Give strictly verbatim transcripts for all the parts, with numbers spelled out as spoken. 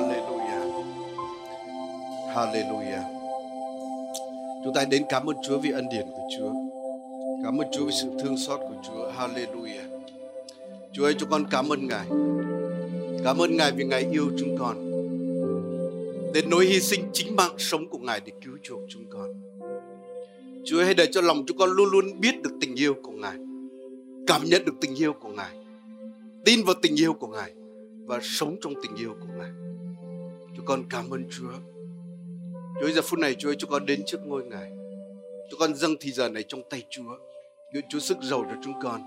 Hallelujah. Hallelujah. Chúng ta đến cảm ơn Chúa vì ân điển của Chúa. Cảm ơn Chúa vì sự thương xót của Chúa. Hallelujah. Chúa ơi, chúng con cảm ơn Ngài. Cảm ơn Ngài vì Ngài yêu chúng con, đến nỗi hy sinh chính mạng sống của Ngài để cứu chuộc chúng con. Chúa hãy để cho lòng chúng con luôn luôn biết được tình yêu của Ngài, cảm nhận được tình yêu của Ngài, tin vào tình yêu của Ngài và sống trong tình yêu của Ngài. Chúng con cảm ơn Chúa. Chúa ơi, giờ phút này Chúa ơi, chúng con đến trước ngôi Ngài. Chúng con dâng thì giờ này trong tay Chúa. Nguyện Chúa sức giàu cho chúng con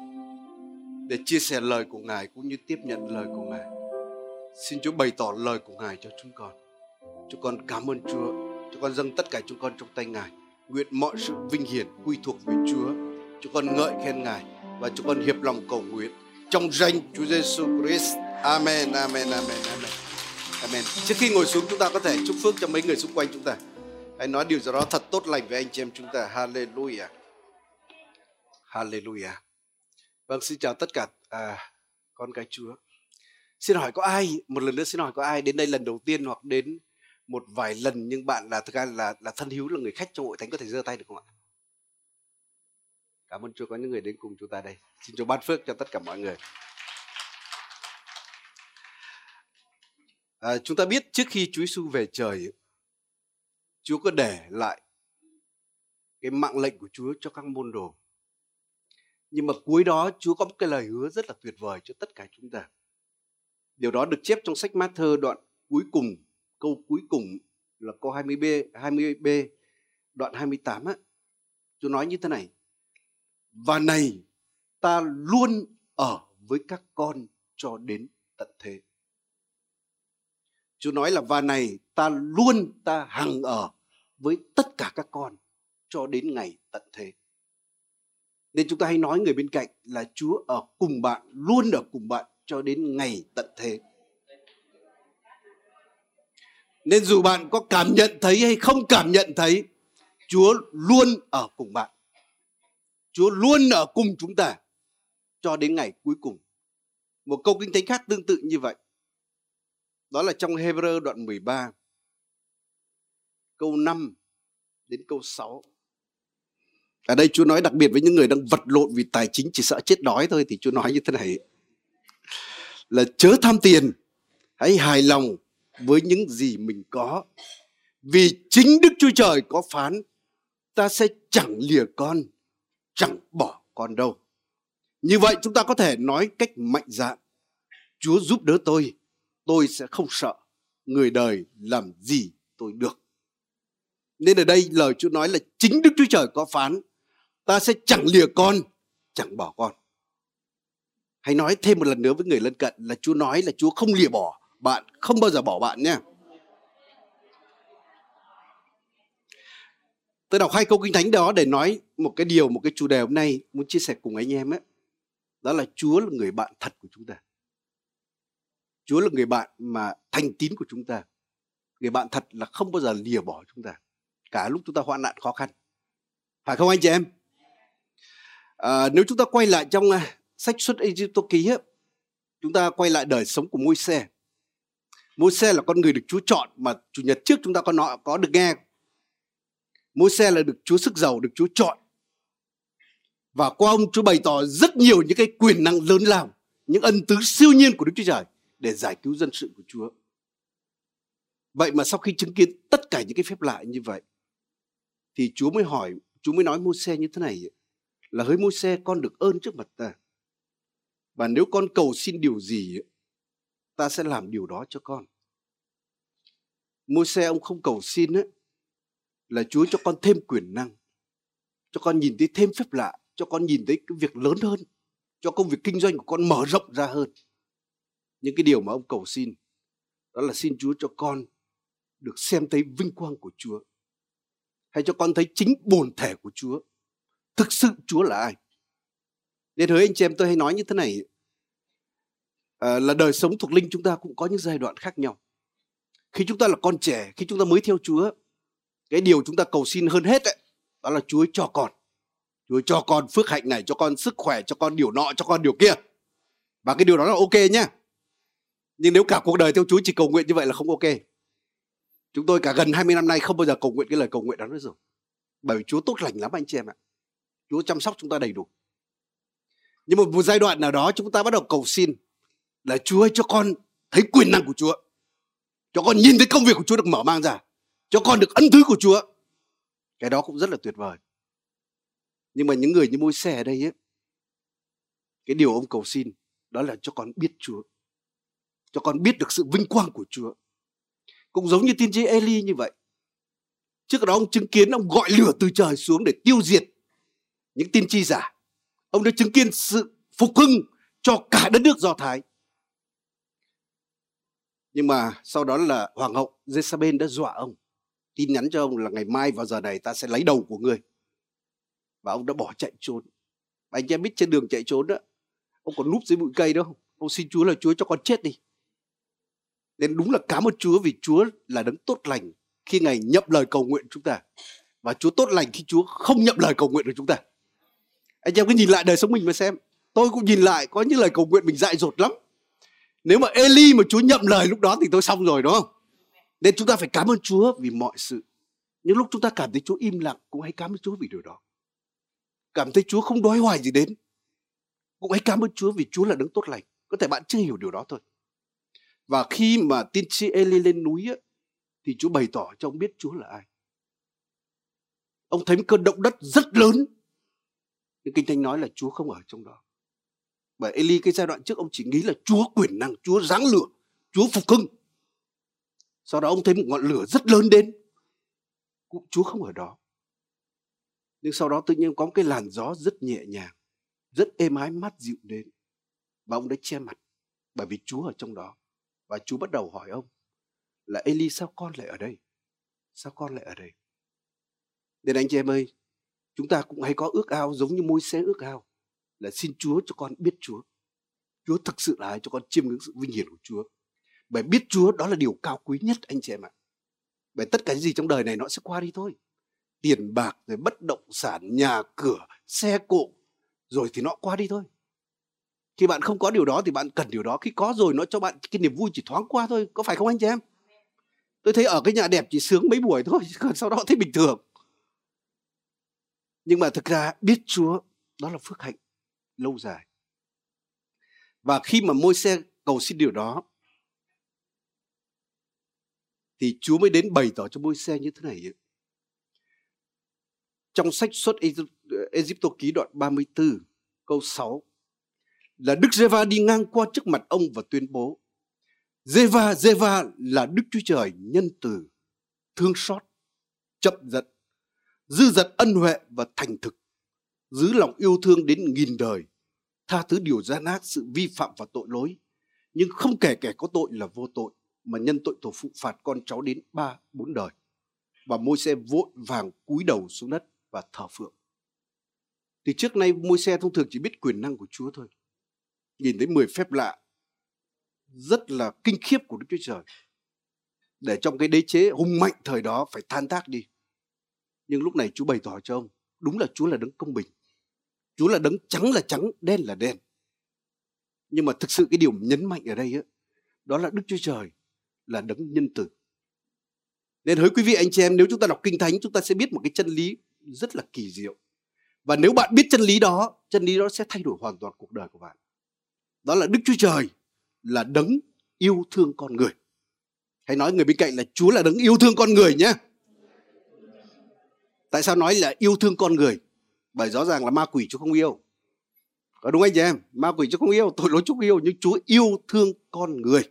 để chia sẻ lời của Ngài cũng như tiếp nhận lời của Ngài. Xin Chúa bày tỏ lời của Ngài cho chúng con. Chúng con cảm ơn Chúa. Chúng con dâng tất cả chúng con trong tay Ngài. Nguyện mọi sự vinh hiển quy thuộc về Chúa. Chúng con ngợi khen Ngài và chúng con hiệp lòng cầu nguyện trong danh Chúa Giêsu Christ. Amen, amen, amen, amen, amen. Trước khi ngồi xuống, chúng ta có thể chúc phước cho mấy người xung quanh chúng ta. Hãy nói điều gì đó thật tốt lành với anh chị em chúng ta. Hallelujah, hallelujah. Vâng, xin chào tất cả à, con cái Chúa. Xin hỏi có ai, một lần nữa xin hỏi có ai đến đây lần đầu tiên hoặc đến một vài lần nhưng bạn là thực ra là, là thân hữu, là người khách trong hội thánh, có thể giơ tay được không ạ? Cảm ơn Chúa có những người đến cùng chúng ta đây. Xin Chúa ban phước cho tất cả mọi người. À, chúng ta biết trước khi Chúa Giêsu về trời, Chúa có để lại cái mạng lệnh của Chúa cho các môn đồ. Nhưng mà cuối đó Chúa có một cái lời hứa rất là tuyệt vời cho tất cả chúng ta. Điều đó được chép trong sách Matthew đoạn cuối cùng, câu cuối cùng là câu hai mươi bê, hai mươi bê đoạn hai mươi tám á. Chúa nói như thế này: và này, ta luôn ở với các con cho đến tận thế. Chúa nói là và này, ta luôn, ta hằng ở với tất cả các con cho đến ngày tận thế. Nên chúng ta hay nói người bên cạnh là Chúa ở cùng bạn, luôn ở cùng bạn cho đến ngày tận thế. Nên dù bạn có cảm nhận thấy hay không cảm nhận thấy, Chúa luôn ở cùng bạn. Chúa luôn ở cùng chúng ta cho đến ngày cuối cùng. Một câu kinh thánh khác tương tự như vậy, đó là trong Hebrew đoạn mười ba, câu năm đến câu sáu. Ở đây Chúa nói đặc biệt với những người đang vật lộn vì tài chính, chỉ sợ chết đói thôi, thì Chúa nói như thế này là chớ tham tiền, hãy hài lòng với những gì mình có, vì chính Đức Chúa Trời có phán, ta sẽ chẳng lìa con, chẳng bỏ con đâu. Như vậy chúng ta có thể nói cách mạnh dạn: Chúa giúp đỡ tôi, tôi sẽ không sợ, người đời làm gì tôi được. Nên ở đây lời Chúa nói là chính Đức Chúa Trời có phán, ta sẽ chẳng lìa con, chẳng bỏ con. Hãy nói thêm một lần nữa với người lân cận là Chúa nói là Chúa không lìa bỏ bạn, không bao giờ bỏ bạn nhé. Tôi đọc hai câu kinh thánh đó để nói một cái điều, một cái chủ đề hôm nay muốn chia sẻ cùng anh em ấy. Đó là Chúa là người bạn thật của chúng ta. Chúa là người bạn mà thành tín của chúng ta. Người bạn thật là không bao giờ lìa bỏ chúng ta, cả lúc chúng ta hoạn nạn khó khăn. Phải không anh chị em? À, nếu chúng ta quay lại trong uh, sách Xuất Ê-díp-tô ký, chúng ta quay lại đời sống của Môi-se. Môi-se là con người được Chúa chọn mà chủ nhật trước chúng ta có nói, có được nghe. Môi-se là được Chúa sức giàu, được Chúa chọn. Và qua ông, Chúa bày tỏ rất nhiều những cái quyền năng lớn lao, những ân tứ siêu nhiên của Đức Chúa Trời để giải cứu dân sự của Chúa. Vậy mà sau khi chứng kiến tất cả những cái phép lạ như vậy, thì Chúa mới hỏi, Chúa mới nói Môi-se như thế này là: hỡi Môi-se, con được ơn trước mặt ta, và nếu con cầu xin điều gì, ta sẽ làm điều đó cho con. Môi-se ông không cầu xin ấy, là Chúa cho con thêm quyền năng, cho con nhìn thấy thêm phép lạ, cho con nhìn thấy cái việc lớn hơn, cho công việc kinh doanh của con mở rộng ra hơn. Những cái điều mà ông cầu xin đó là xin Chúa cho con được xem thấy vinh quang của Chúa, hay cho con thấy chính bổn thể của Chúa, thực sự Chúa là ai. Nên hỡi anh chị em, tôi hay nói như thế này à, là đời sống thuộc linh chúng ta cũng có những giai đoạn khác nhau. Khi chúng ta là con trẻ, khi chúng ta mới theo Chúa, cái điều chúng ta cầu xin hơn hết ấy, đó là Chúa cho con, Chúa cho con phước hạnh này, cho con sức khỏe, cho con điều nọ, cho con điều kia. Và cái điều đó là ok nhé. Nhưng nếu cả cuộc đời theo Chúa chỉ cầu nguyện như vậy là không ok. Chúng tôi cả gần hai mươi năm nay không bao giờ cầu nguyện cái lời cầu nguyện đó nữa rồi. Bởi vì Chúa tốt lành lắm anh chị em ạ. Chúa chăm sóc chúng ta đầy đủ. Nhưng một, một giai đoạn nào đó chúng ta bắt đầu cầu xin là Chúa ơi, cho con thấy quyền năng của Chúa, cho con nhìn thấy công việc của Chúa được mở mang ra, cho con được ân thứ của Chúa. Cái đó cũng rất là tuyệt vời. Nhưng mà những người như Môi-se ở đây ấy, cái điều ông cầu xin đó là cho con biết Chúa, cho con biết được sự vinh quang của Chúa. Cũng giống như tiên tri Ê-li như vậy. Trước đó ông chứng kiến ông gọi lửa từ trời xuống để tiêu diệt những tiên tri giả. Ông đã chứng kiến sự phục hưng cho cả đất nước Do Thái. Nhưng mà sau đó là hoàng hậu Giê-sa-bên đã dọa ông, tin nhắn cho ông là ngày mai vào giờ này ta sẽ lấy đầu của ngươi. Và ông đã bỏ chạy trốn. Và anh em biết trên đường chạy trốn đó, ông còn núp dưới bụi cây đâu. Ông xin Chúa là Chúa cho con chết đi. Nên đúng là cảm ơn Chúa vì Chúa là đấng tốt lành khi Ngài nhậm lời cầu nguyện chúng ta. Và Chúa tốt lành khi Chúa không nhậm lời cầu nguyện của chúng ta. Anh em cứ nhìn lại đời sống mình mà xem. Tôi cũng nhìn lại có những lời cầu nguyện mình dại dột lắm. Nếu mà Ê-li mà Chúa nhậm lời lúc đó thì tôi xong rồi đúng không? Nên chúng ta phải cảm ơn Chúa vì mọi sự. Những lúc chúng ta cảm thấy Chúa im lặng cũng hãy cảm ơn Chúa vì điều đó. Cảm thấy Chúa không đói hoài gì đến cũng hãy cảm ơn Chúa vì Chúa là đấng tốt lành. Có thể bạn chưa hiểu điều đó thôi. Và khi mà tiên tri Ê-li lên núi ấy, thì Chúa bày tỏ cho ông biết Chúa là ai. Ông thấy một cơn động đất rất lớn, nhưng Kinh Thánh nói là Chúa không ở trong đó. Bởi Ê-li cái giai đoạn trước ông chỉ nghĩ là Chúa quyền năng, Chúa giáng lửa, Chúa phục hưng. Sau đó ông thấy một ngọn lửa rất lớn đến, cũng Chúa không ở đó. Nhưng sau đó tự nhiên có một cái làn gió rất nhẹ nhàng, rất êm ái mát dịu đến, và ông đã che mặt bởi vì Chúa ở trong đó. Và Chúa bắt đầu hỏi ông là Ê-li, sao con lại ở đây? Sao con lại ở đây? Nên anh chị em ơi, chúng ta cũng hay có ước ao giống như Môi-se ước ao là xin Chúa cho con biết Chúa. Chúa thực sự là ai, cho con chiêm ngưỡng sự vinh hiển của Chúa. Bởi biết Chúa đó là điều cao quý nhất anh chị em ạ. Bởi tất cả những gì trong đời này nó sẽ qua đi thôi. Tiền bạc, rồi bất động sản, nhà cửa, xe cộ, rồi thì nó qua đi thôi. Khi bạn không có điều đó thì bạn cần điều đó. Khi có rồi nó cho bạn cái niềm vui chỉ thoáng qua thôi. Có phải không anh chị em? Tôi thấy ở cái nhà đẹp chỉ sướng mấy buổi thôi, còn sau đó thấy bình thường. Nhưng mà thực ra biết Chúa đó là phước hạnh lâu dài. Và khi mà Môi-se cầu xin điều đó thì Chúa mới đến bày tỏ cho Môi-se như thế này. Trong sách Xuất Ê-díp-tô ký đoạn ba mươi tư câu sáu là Đức Giê-va đi ngang qua trước mặt ông và tuyên bố: Giê-va, Giê-va là Đức Chúa Trời nhân từ, thương xót, chậm giận, dư dật ân huệ và thành thực, giữ lòng yêu thương đến nghìn đời, tha thứ điều gian ác, sự vi phạm và tội lỗi, nhưng không kể kẻ có tội là vô tội, mà nhân tội tổ phụ phạt con cháu đến ba bốn đời. Và Môi-se vội vàng cúi đầu xuống đất và thờ phượng. Thì trước nay Môi-se thông thường chỉ biết quyền năng của Chúa thôi. Nhìn thấy mười phép lạ rất là kinh khiếp của Đức Chúa Trời, để trong cái đế chế hùng mạnh thời đó phải than thác đi. Nhưng lúc này Chúa bày tỏ cho ông, đúng là Chúa là đấng công bình. Chúa là đấng trắng là trắng, đen là đen. Nhưng mà thực sự cái điều nhấn mạnh ở đây ấy, đó là Đức Chúa Trời là đấng nhân từ. Nên hỡi quý vị anh chị em, nếu chúng ta đọc Kinh Thánh, chúng ta sẽ biết một cái chân lý rất là kỳ diệu. Và nếu bạn biết chân lý đó, chân lý đó sẽ thay đổi hoàn toàn cuộc đời của bạn. Đó là Đức Chúa Trời là đấng yêu thương con người. Hãy nói người bên cạnh là Chúa là đấng yêu thương con người nhé. Tại sao nói là yêu thương con người? Bởi rõ ràng là ma quỷ Chúa không yêu. Có đúng anh chị em? Ma quỷ Chúa không yêu, tội lỗi Chúa không yêu, nhưng Chúa yêu thương con người.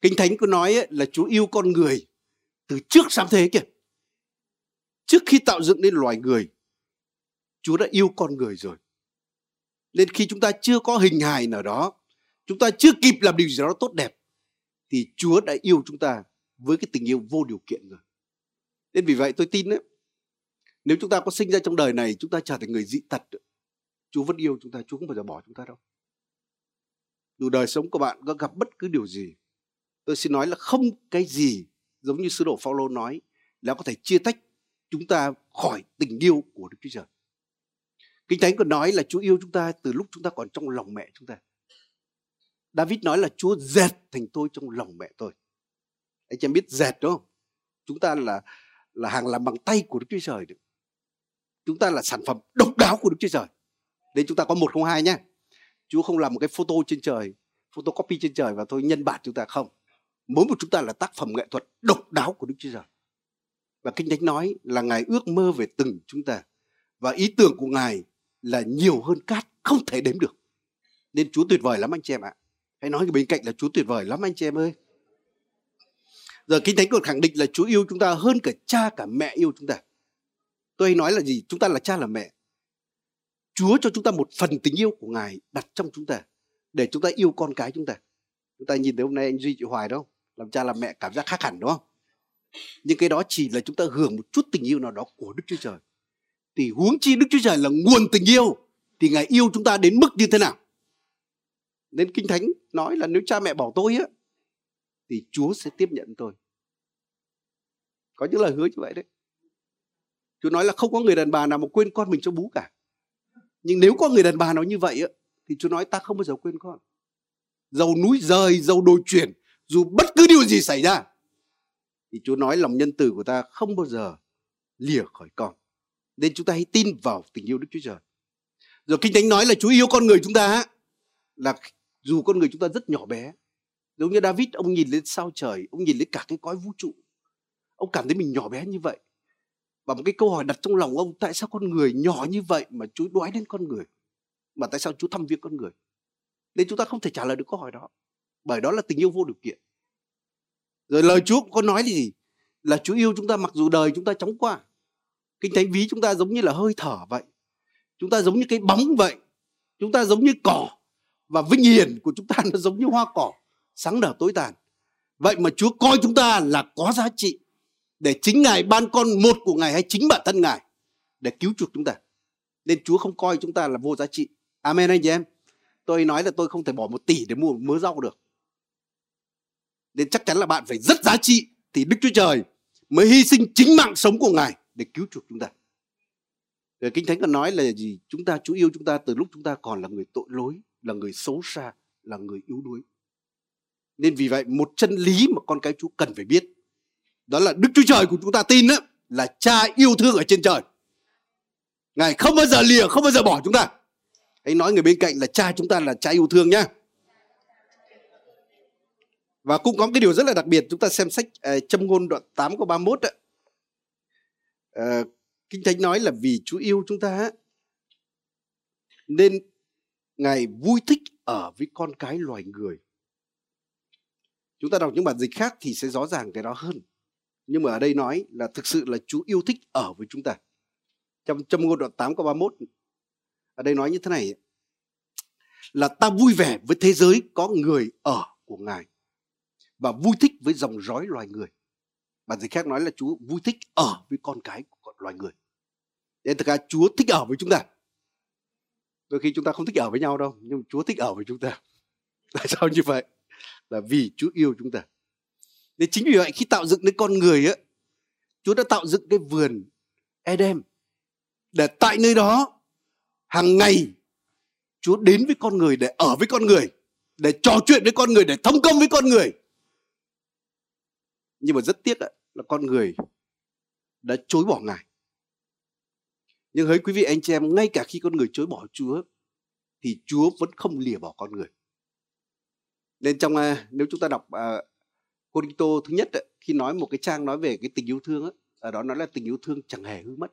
Kinh Thánh cứ nói ấy, là Chúa yêu con người từ trước sáng thế kìa. Trước khi tạo dựng nên loài người, Chúa đã yêu con người rồi. Nên khi chúng ta chưa có hình hài nào đó, chúng ta chưa kịp làm điều gì đó tốt đẹp, thì Chúa đã yêu chúng ta với cái tình yêu vô điều kiện rồi. Nên vì vậy tôi tin đấy, nếu chúng ta có sinh ra trong đời này, chúng ta trở thành người dị tật, Chúa vẫn yêu chúng ta, Chúa không bao giờ bỏ chúng ta đâu. Dù đời sống của bạn có gặp bất cứ điều gì, tôi xin nói là không cái gì, giống như sứ đồ Phao-lô nói, là có thể chia tách chúng ta khỏi tình yêu của Đức Chúa Trời. Kinh Thánh còn nói là Chúa yêu chúng ta từ lúc chúng ta còn trong lòng mẹ chúng ta. David nói là Chúa dệt thành tôi trong lòng mẹ tôi. Anh em biết dệt đúng không? Chúng ta là là hàng làm bằng tay của Đức Chúa Trời. Chúng ta là sản phẩm độc đáo của Đức Chúa Trời. Nên chúng ta có một không hai nhé. Chúa không làm một cái photo trên trời, photocopy trên trời và thôi nhân bản chúng ta không. Mỗi một chúng ta là tác phẩm nghệ thuật độc đáo của Đức Chúa Trời. Và Kinh Thánh nói là Ngài ước mơ về từng chúng ta. Và ý tưởng của Ngài là nhiều hơn cát, không thể đếm được. Nên Chúa tuyệt vời lắm anh chị em ạ. Hãy nói bên cạnh là Chúa tuyệt vời lắm anh chị em ơi. Giờ Kinh Thánh còn khẳng định là Chúa yêu chúng ta hơn cả cha cả mẹ yêu chúng ta. Tôi hay nói là gì? Chúng ta là cha là mẹ. Chúa cho chúng ta một phần tình yêu của Ngài đặt trong chúng ta để chúng ta yêu con cái chúng ta. Chúng ta nhìn thấy hôm nay anh Duy chị Hoài đúng không? Làm cha làm mẹ cảm giác khác hẳn đúng không? Nhưng cái đó chỉ là chúng ta hưởng một chút tình yêu nào đó của Đức Chúa Trời. Thì huống chi Đức Chúa Trời là nguồn tình yêu, thì Ngài yêu chúng ta đến mức như thế nào? Nên Kinh Thánh nói là nếu cha mẹ bỏ tôi á, thì Chúa sẽ tiếp nhận tôi. Có những lời hứa như vậy đấy. Chúa nói là không có người đàn bà nào mà quên con mình cho bú cả. Nhưng nếu có người đàn bà nào như vậy á, thì Chúa nói ta không bao giờ quên con. Dầu núi rời, dầu đồi chuyển, dù bất cứ điều gì xảy ra, thì Chúa nói lòng nhân từ của ta không bao giờ lìa khỏi con. Nên chúng ta hãy tin vào tình yêu Đức Chúa Trời. Rồi Kinh Thánh nói là Chúa yêu con người chúng ta là dù con người chúng ta rất nhỏ bé. Giống như David, ông nhìn lên sao trời, ông nhìn lên cả cái cõi vũ trụ. Ông cảm thấy mình nhỏ bé như vậy. Và một cái câu hỏi đặt trong lòng ông, tại sao con người nhỏ như vậy mà Chúa đoái đến con người? Mà tại sao Chúa thăm viếng con người? Nên chúng ta không thể trả lời được câu hỏi đó. Bởi đó là tình yêu vô điều kiện. Rồi lời Chúa có nói là gì? Là Chúa yêu chúng ta mặc dù đời chúng ta chóng qua. Kinh Thánh ví chúng ta giống như là hơi thở vậy. Chúng ta giống như cái bóng vậy. Chúng ta giống như cỏ. Và vinh hiển của chúng ta nó giống như hoa cỏ, sáng nở tối tàn. Vậy mà Chúa coi chúng ta là có giá trị, để chính Ngài ban con một của Ngài hay chính bản thân Ngài để cứu chuộc chúng ta. Nên Chúa không coi chúng ta là vô giá trị. Amen anh chị em. Tôi nói là tôi không thể bỏ một tỷ để mua một mớ rau được. Nên chắc chắn là bạn phải rất giá trị, thì Đức Chúa Trời mới hy sinh chính mạng sống của Ngài để cứu chuộc chúng ta. Rồi Kinh Thánh còn nói là gì? Chúng ta, Chúa yêu chúng ta từ lúc chúng ta còn là người tội lỗi, là người xấu xa, là người yếu đuối. Nên vì vậy một chân lý mà con cái Chúa cần phải biết, đó là Đức Chúa Trời của chúng ta tin đó, là cha yêu thương ở trên trời. Ngài không bao giờ lìa, không bao giờ bỏ chúng ta. Hãy nói người bên cạnh là cha chúng ta là cha yêu thương nhá. Và cũng có một cái điều rất là đặc biệt. Chúng ta xem sách uh, Châm ngôn đoạn tám câu ba mươi mốt đó. Uh, Kinh Thánh nói là vì Chúa yêu chúng ta nên Ngài vui thích ở với con cái loài người. Chúng ta đọc những bản dịch khác thì sẽ rõ ràng cái đó hơn. Nhưng mà ở đây nói là thực sự là Chúa yêu thích ở với chúng ta. Trong Châm ngôn đoạn tám câu ba mươi mốt, ở đây nói như thế này, là ta vui vẻ với thế giới có người ở của Ngài, và vui thích với dòng dõi loài người. Bản dịch khác nói là Chúa vui thích ở với con cái của loài người. Nên thực ra Chúa thích ở với chúng ta. Đôi khi chúng ta không thích ở với nhau đâu, nhưng Chúa thích ở với chúng ta. Tại sao như vậy? Là vì Chúa yêu chúng ta. Nên chính vì vậy khi tạo dựng nên con người á, Chúa đã tạo dựng cái vườn Eden, để tại nơi đó hàng ngày Chúa đến với con người, để ở với con người, để trò chuyện với con người, để thông công với con người. Nhưng mà rất tiếc là con người đã chối bỏ Ngài. Nhưng hỡi quý vị anh chị em, ngay cả khi con người chối bỏ Chúa thì Chúa vẫn không lìa bỏ con người. Nên trong nếu chúng ta đọc uh, Cô-rinh-tô thứ nhất, khi nói một cái trang nói về cái tình yêu thương, ở đó nói là tình yêu thương chẳng hề hư mất.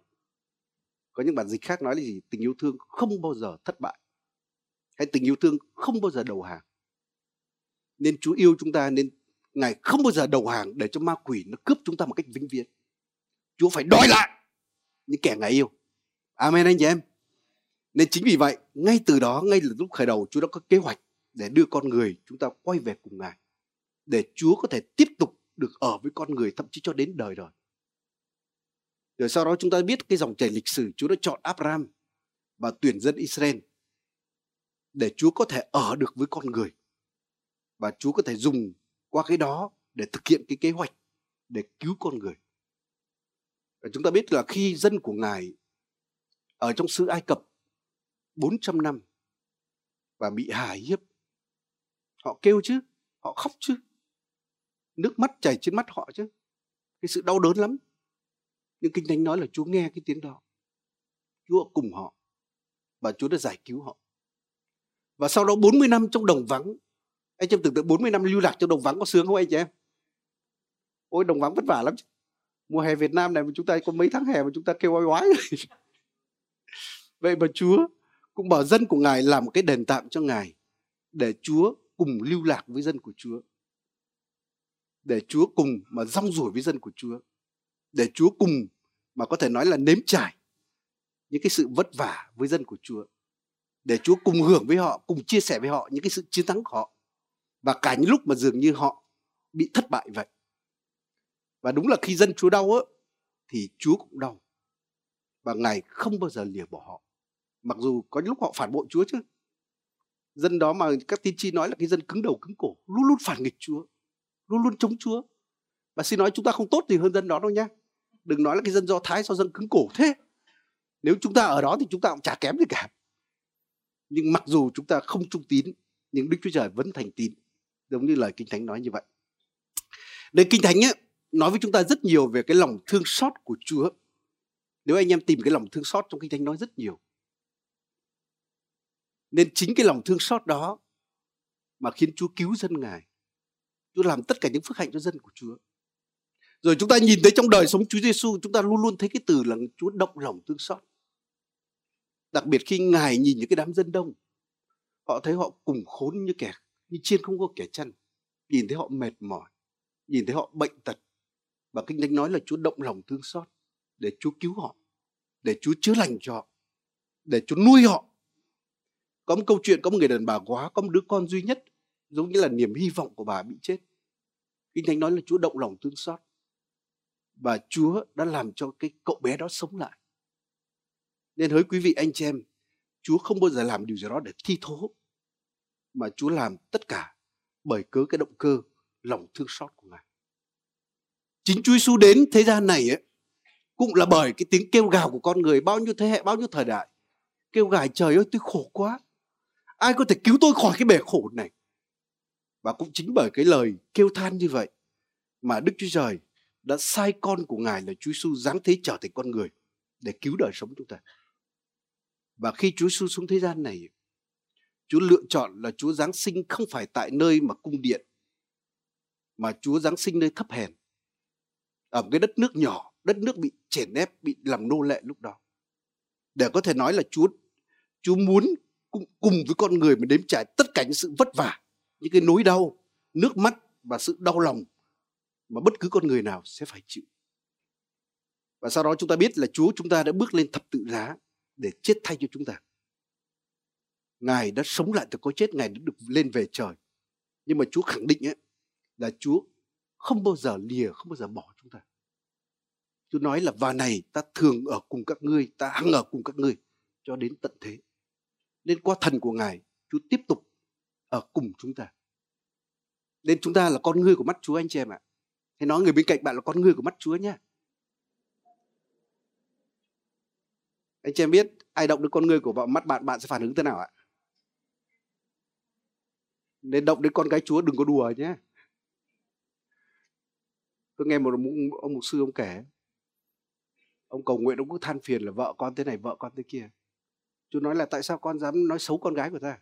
Có những bản dịch khác nói là gì? Tình yêu thương không bao giờ thất bại, hay tình yêu thương không bao giờ đầu hàng. Nên Chúa yêu chúng ta nên Ngài không bao giờ đầu hàng để cho ma quỷ nó cướp chúng ta một cách vĩnh viễn. Chúa phải đòi lại những kẻ Ngài yêu. Amen anh chị em. Nên chính vì vậy ngay từ đó, ngay từ lúc khởi đầu, Chúa đã có kế hoạch để đưa con người chúng ta quay về cùng Ngài, để Chúa có thể tiếp tục được ở với con người, thậm chí cho đến đời đời. Rồi sau đó chúng ta biết cái dòng chảy lịch sử, Chúa đã chọn Abraham và tuyển dân Israel để Chúa có thể ở được với con người, và Chúa có thể dùng qua cái đó để thực hiện cái kế hoạch để cứu con người. Và chúng ta biết là khi dân của Ngài ở trong xứ Ai Cập bốn trăm năm và bị hà hiếp, Họ kêu chứ, họ khóc chứ, nước mắt chảy trên mắt họ chứ, cái sự đau đớn lắm. Nhưng Kinh Thánh nói là Chúa nghe cái tiếng đó, Chúa cùng họ và Chúa đã giải cứu họ. Và sau đó bốn mươi năm trong đồng vắng. Anh em tưởng tượng bốn mươi năm lưu lạc trong đồng vắng có sướng không anh chị em? Ôi đồng vắng vất vả lắm chứ. Mùa hè Việt Nam này mà chúng ta có mấy tháng hè mà chúng ta kêu oai oái. Vậy mà Chúa cũng bảo dân của Ngài làm một cái đền tạm cho Ngài, để Chúa cùng lưu lạc với dân của Chúa, để Chúa cùng mà rong ruổi với dân của Chúa, để Chúa cùng mà có thể nói là nếm trải những cái sự vất vả với dân của Chúa, để Chúa cùng hưởng với họ, cùng chia sẻ với họ những cái sự chiến thắng của họ, và cả những lúc mà dường như họ bị thất bại vậy. Và đúng là khi dân Chúa đau á, thì Chúa cũng đau, và Ngài không bao giờ lìa bỏ họ. Mặc dù có những lúc họ phản bội Chúa chứ. Dân đó mà các tiên tri nói là cái dân cứng đầu cứng cổ, luôn luôn phản nghịch Chúa, luôn luôn chống Chúa. Và xin nói chúng ta không tốt gì hơn dân đó đâu nha. Đừng nói là cái dân Do Thái sao dân cứng cổ thế. Nếu chúng ta ở đó thì chúng ta cũng chả kém gì cả. Nhưng mặc dù chúng ta không trung tín, nhưng Đức Chúa Trời vẫn thành tín, giống như lời Kinh Thánh nói như vậy. Nên Kinh Thánh ấy, nói với chúng ta rất nhiều về cái lòng thương xót của Chúa. Nếu anh em tìm cái lòng thương xót trong Kinh Thánh nói rất nhiều. Nên chính cái lòng thương xót đó mà khiến Chúa cứu dân Ngài. Chúa làm tất cả những phước hạnh cho dân của Chúa. Rồi chúng ta nhìn thấy trong đời sống Chúa Giêsu, chúng ta luôn luôn thấy cái từ là Chúa động lòng thương xót. Đặc biệt khi Ngài nhìn những cái đám dân đông, họ thấy họ cùng khốn như kẻ, như chiên không có kẻ chăn. Nhìn thấy họ mệt mỏi, nhìn thấy họ bệnh tật. Và Kinh Thánh nói là Chúa động lòng thương xót để Chúa cứu họ, để Chúa chữa lành cho họ, để Chúa nuôi họ. Có một câu chuyện, có một người đàn bà quá, có một đứa con duy nhất, giống như là niềm hy vọng của bà bị chết. Kinh Thánh nói là Chúa động lòng thương xót, và Chúa đã làm cho cái cậu bé đó sống lại. Nên hỡi quý vị anh chị em, Chúa không bao giờ làm điều gì đó để thi thố, mà Chúa làm tất cả bởi cớ cái động cơ lòng thương xót của Ngài. Chính Chúa Giêsu đến thế gian này ấy, cũng là bởi cái tiếng kêu gào của con người bao nhiêu thế hệ, bao nhiêu thời đại. Kêu gào trời ơi tôi khổ quá, ai có thể cứu tôi khỏi cái bể khổ này. Và cũng chính bởi cái lời kêu than như vậy mà Đức Chúa Trời đã sai con của Ngài là Chúa Giêsu giáng thế trở thành con người để cứu đời sống chúng ta. Và khi Chúa Giêsu xuống thế gian này, Chúa lựa chọn là Chúa giáng sinh không phải tại nơi mà cung điện, mà Chúa giáng sinh nơi thấp hèn, ở một cái đất nước nhỏ, đất nước bị chèn ép, bị làm nô lệ lúc đó. Để có thể nói là Chúa Chúa muốn cùng, cùng với con người mà nếm trải tất cả những sự vất vả, những cái nỗi đau, nước mắt và sự đau lòng mà bất cứ con người nào sẽ phải chịu. Và sau đó chúng ta biết là Chúa chúng ta đã bước lên thập tự giá để chết thay cho chúng ta. Ngài đã sống lại từ cõi chết, Ngài đã được lên về trời. Nhưng mà Chúa khẳng định ấy, là Chúa không bao giờ lìa, không bao giờ bỏ chúng ta. Chúa nói là và này ta thường ở cùng các ngươi, ta hằng ở cùng các ngươi cho đến tận thế. Nên qua thần của Ngài, Chúa tiếp tục ở cùng chúng ta. Nên chúng ta là con ngươi của mắt Chúa anh chị em ạ. Hãy nói người bên cạnh bạn là con ngươi của mắt Chúa nhé. Anh chị em biết ai động đến con ngươi của bạn, mắt bạn, bạn sẽ phản ứng thế nào ạ? Nên động đến con cái Chúa đừng có đùa nhé. Tôi nghe một ông mục sư ông kể, ông cầu nguyện ông cứ than phiền là vợ con thế này, vợ con thế kia. Chúa nói là tại sao con dám nói xấu con gái của ta?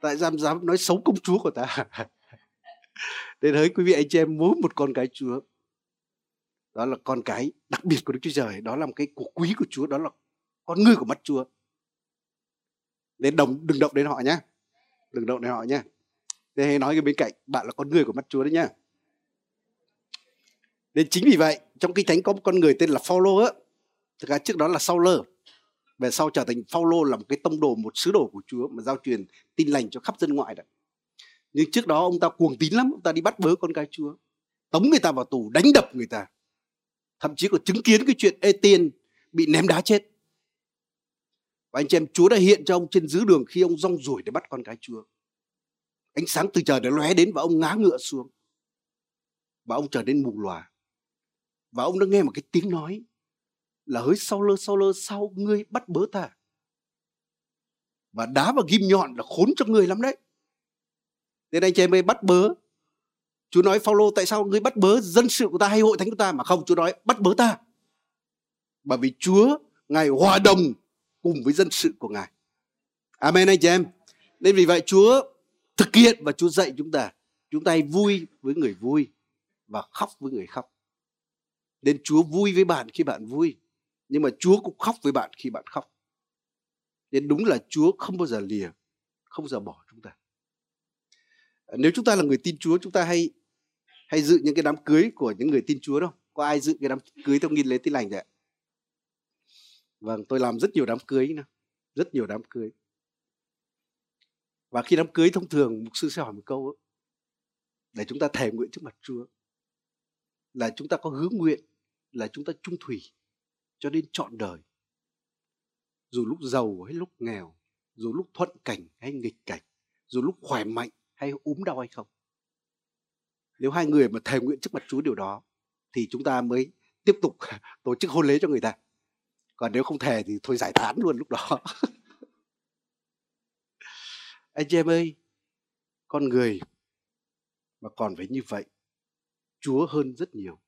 Tại sao dám nói xấu công chúa của ta? Đến hỡi quý vị anh chị em, mỗi một con cái Chúa, đó là con cái đặc biệt của Đức Chúa Trời, đó là một cái của quý của Chúa, đó là con người của mắt Chúa. Nên đồng, đừng động đến họ nhé, đừng động đến họ nhé. Thế hãy nói cái bên cạnh bạn là con người của mắt Chúa đấy nhá. Nên chính vì vậy trong Kinh Thánh có một con người tên là Phao-lô á, thực ra trước đó là Sau-lơ, về sau trở thành Phao-lô, là một cái tông đồ, một sứ đồ của Chúa mà giao truyền tin lành cho khắp dân ngoại đấy. Nhưng trước đó ông ta cuồng tín lắm, ông ta đi bắt bớ con cái Chúa, tống người ta vào tù, đánh đập người ta, thậm chí còn chứng kiến cái chuyện Ê-tiên bị ném đá chết. Và anh chị em, Chúa đã hiện cho ông trên giữa đường khi ông rong ruổi để bắt con cái Chúa. Ánh sáng từ trời đã lóe đến và ông ngã ngựa xuống, và ông trở nên mù lòa. Và ông đã nghe một cái tiếng nói là hỡi Sau-lơ, Sau-lơ, sao ngươi bắt bớ ta? Và đá và ghim nhọn là khốn cho ngươi lắm đấy. Thế nên anh chị em mới bắt bớ. Chúa nói Phao-lô, tại sao ngươi bắt bớ dân sự của ta hay hội thánh của ta? Mà không, Chúa nói bắt bớ ta. Bởi vì Chúa Ngài hòa đồng cùng với dân sự của Ngài. Amen anh chị em. Nên vì vậy Chúa thực hiện và Chúa dạy chúng ta. Chúng ta hãy vui với người vui và khóc với người khóc. Nên Chúa vui với bạn khi bạn vui, nhưng mà Chúa cũng khóc với bạn khi bạn khóc. Nên đúng là Chúa không bao giờ lìa, không bao giờ bỏ chúng ta. Nếu chúng ta là người tin Chúa, chúng ta hay hay dự những cái đám cưới của những người tin Chúa đâu? Có ai dự cái đám cưới theo nghi lễ Tin Lành vậy? Vâng, tôi làm rất nhiều đám cưới nữa, rất nhiều đám cưới. Và khi đám cưới thông thường mục sư sẽ hỏi một câu đó, để chúng ta thề nguyện trước mặt Chúa là chúng ta có hứa nguyện là chúng ta chung thủy cho đến trọn đời, dù lúc giàu hay lúc nghèo, dù lúc thuận cảnh hay nghịch cảnh, dù lúc khỏe mạnh hay ốm đau hay không. Nếu hai người mà thề nguyện trước mặt Chúa điều đó thì chúng ta mới tiếp tục tổ chức hôn lễ cho người ta. Còn nếu không thề thì thôi giải tán luôn lúc đó. Anh chị em ơi, con người mà còn phải như vậy, Chúa hơn rất nhiều.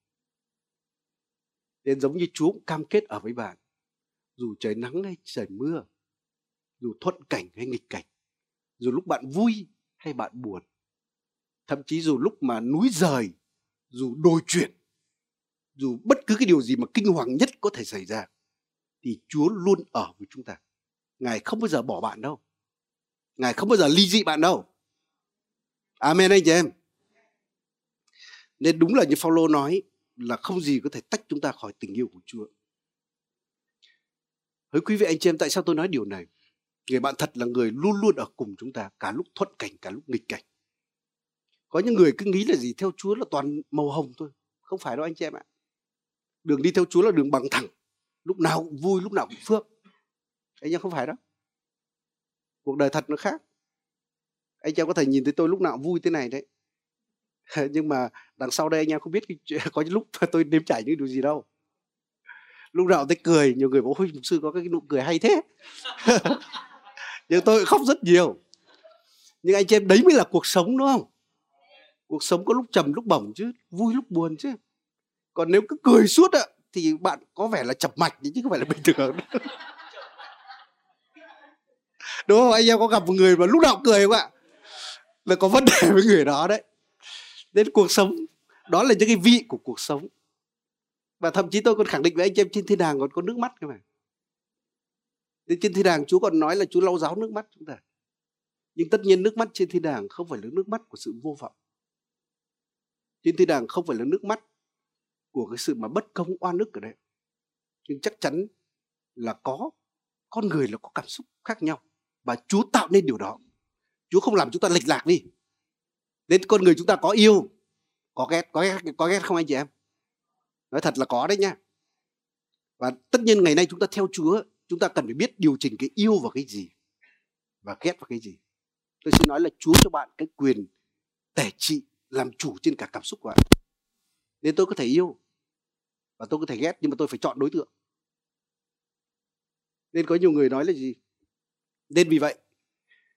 Nên giống như Chúa cũng cam kết ở với bạn, dù trời nắng hay trời mưa, dù thuận cảnh hay nghịch cảnh, dù lúc bạn vui hay bạn buồn, thậm chí dù lúc mà núi rời, dù đồi chuyển, dù bất cứ cái điều gì mà kinh hoàng nhất có thể xảy ra, thì Chúa luôn ở với chúng ta. Ngài không bao giờ bỏ bạn đâu, Ngài không bao giờ ly dị bạn đâu. Amen anh chị em. Nên đúng là như Phao-lô nói là không gì có thể tách chúng ta khỏi tình yêu của Chúa. Hỡi quý vị anh chị em, tại sao tôi nói điều này? Người bạn thật là người luôn luôn ở cùng chúng ta, cả lúc thuận cảnh, cả lúc nghịch cảnh. Có những người cứ nghĩ là gì, theo Chúa là toàn màu hồng thôi. Không phải đâu anh chị em ạ. Đường đi theo Chúa là đường bằng thẳng, lúc nào cũng vui, lúc nào cũng phước. Anh em không phải đó. Cuộc đời thật nó khác. Anh em có thể nhìn thấy tôi lúc nào cũng vui thế này đấy. Nhưng mà đằng sau đây anh em không biết, có những lúc tôi nếm trải những điều gì đâu. Lúc nào tôi cười, nhiều người bảo ôi mục sư có cái nụ cười hay thế. Nhưng tôi khóc rất nhiều. Nhưng anh chị em, đấy mới là cuộc sống đúng không? Cuộc sống có lúc trầm lúc bổng chứ, vui lúc buồn chứ. Còn nếu cứ cười suốt ạ thì bạn có vẻ là chập mạch chứ không phải là bình thường. Đúng không? Anh em có gặp một người mà lúc nào cười không ạ? Là có vấn đề với người đó đấy. Đến cuộc sống, đó là những cái vị của cuộc sống. Và thậm chí tôi còn khẳng định với anh em, trên thiên đàng còn có nước mắt cơ mà. Đến trên thiên đàng Chúa còn nói là Chúa lau ráo nước mắt chúng ta. Nhưng tất nhiên nước mắt trên thiên đàng không phải là nước mắt của sự vô vọng. Trên thiên đàng không phải là nước mắt của cái sự mà bất công oan ức ở đây. Nhưng chắc chắn là có, con người là có cảm xúc khác nhau. Và Chúa tạo nên điều đó. Chúa không làm chúng ta lệch lạc đi. Đến con người chúng ta có yêu, có ghét, có ghét, có ghét không anh chị em? Nói thật là có đấy nha. Và tất nhiên ngày nay chúng ta theo Chúa, chúng ta cần phải biết điều chỉnh cái yêu vào cái gì và ghét vào cái gì. Tôi xin nói là Chúa cho bạn cái quyền tể trị, làm chủ trên cả cảm xúc của bạn. Nên tôi có thể yêu và tôi có thể ghét, nhưng mà tôi phải chọn đối tượng. Nên có nhiều người nói là gì? Nên vì vậy,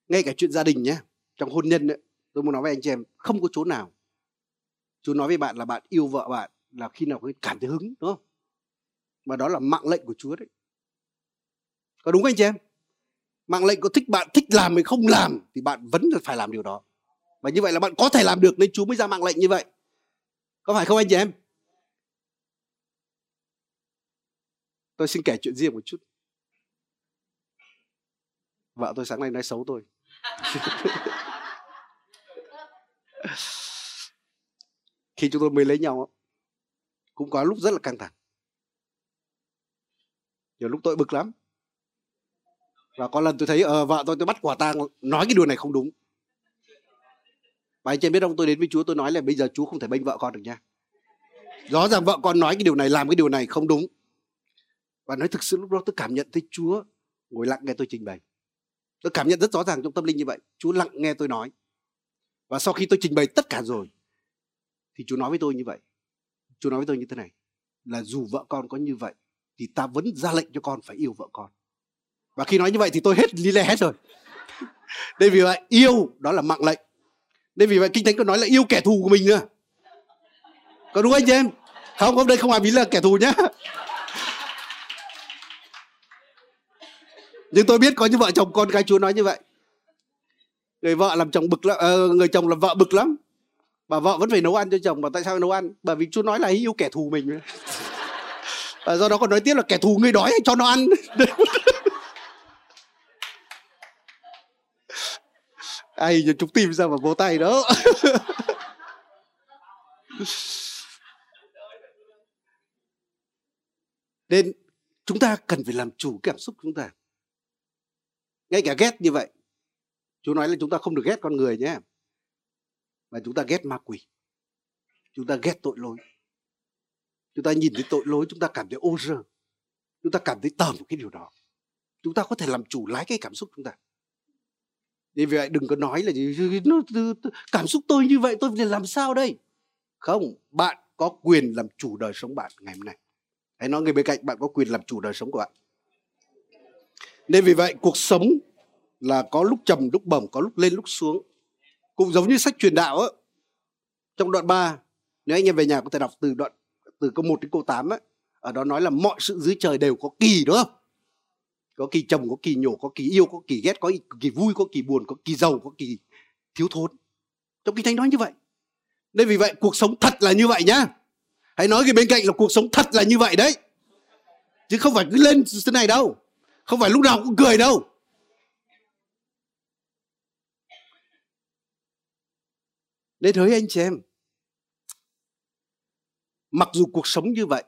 ngay cả chuyện gia đình nhé, trong hôn nhân ấy, tôi muốn nói với anh chị em, không có chỗ nào Chúa nói với bạn là bạn yêu vợ bạn là khi nào cảm thấy hứng, đúng không? Mà đó là mạng lệnh của Chúa đấy. Có đúng anh chị em? Mạng lệnh có thích bạn thích làm hay không làm thì bạn vẫn phải làm điều đó. Và như vậy là bạn có thể làm được nên Chúa mới ra mạng lệnh như vậy. Có phải không anh chị em? Tôi xin kể chuyện riêng một chút. Vợ tôi sáng nay nói xấu tôi. Khi chúng tôi mới lấy nhau cũng có lúc rất là căng thẳng. Nhiều lúc tôi bực lắm. Và có lần tôi thấy ờ, vợ tôi tôi bắt quả tang nói cái điều này không đúng. Và anh chị biết không, tôi đến với Chúa tôi nói là bây giờ Chúa không thể bênh vợ con được nha. Rõ ràng vợ con nói cái điều này, làm cái điều này không đúng. Và nói thực sự lúc đó tôi cảm nhận thấy Chúa ngồi lặng nghe tôi trình bày. Tôi cảm nhận rất rõ ràng trong tâm linh như vậy. Chúa lặng nghe tôi nói. Và sau khi tôi trình bày tất cả rồi thì Chúa nói với tôi như vậy. Chúa nói với tôi như thế này, là dù vợ con có như vậy thì ta vẫn ra lệnh cho con phải yêu vợ con. Và khi nói như vậy thì tôi hết lý lẽ hết rồi. Nên vì vậy, yêu đó là mạng lệnh. Nên vì vậy Kinh Thánh còn nói là yêu kẻ thù của mình nữa. Có đúng anh chị em? Không, không, đây không ai biết là kẻ thù nhá. Nhưng tôi biết có những vợ chồng con cái Chúa nói như vậy. Người vợ làm chồng bực lắm, ờ, người chồng làm vợ bực lắm. Bà vợ vẫn phải nấu ăn cho chồng. Mà tại sao nấu ăn? Bởi vì Chúa nói là yêu kẻ thù mình. Và do đó còn nói tiếp là kẻ thù người đói cho nó ăn. Ai giờ chúng tìm ra mà vỗ tay đó. Nên chúng ta cần phải làm chủ cảm xúc của chúng ta. Ngay cả ghét như vậy, Chúa nói là chúng ta không được ghét con người nhé, mà chúng ta ghét ma quỷ, chúng ta ghét tội lỗi. Chúng ta nhìn thấy tội lỗi, chúng ta cảm thấy ô rơ, chúng ta cảm thấy tởm cái điều đó. Chúng ta có thể làm chủ lái cái cảm xúc chúng ta. Vì vậy đừng có nói là cảm xúc tôi như vậy tôi phải làm sao đây. Không, bạn có quyền làm chủ đời sống bạn ngày hôm nay. Hãy nói người bên cạnh, bạn có quyền làm chủ đời sống của bạn. Nên vì vậy cuộc sống là có lúc trầm, lúc bổng, có lúc lên, lúc xuống. Cũng giống như sách truyền đạo ấy. Trong đoạn ba, nếu anh em về nhà có thể đọc từ đoạn từ câu một đến câu tám ấy, ở đó nói là mọi sự dưới trời đều có kỳ, đúng không? Có kỳ trầm, có kỳ nhổ, có kỳ yêu, có kỳ ghét, có kỳ vui, có kỳ buồn, có kỳ giàu, có kỳ thiếu thốn. Trong Kinh Thánh nói như vậy. Nên vì vậy cuộc sống thật là như vậy nhá. Hãy nói người bên cạnh là cuộc sống thật là như vậy đấy. Chứ không phải cứ lên thế này đâu. Không phải lúc nào cũng cười đâu. Nên hỡi anh chị em, mặc dù cuộc sống như vậy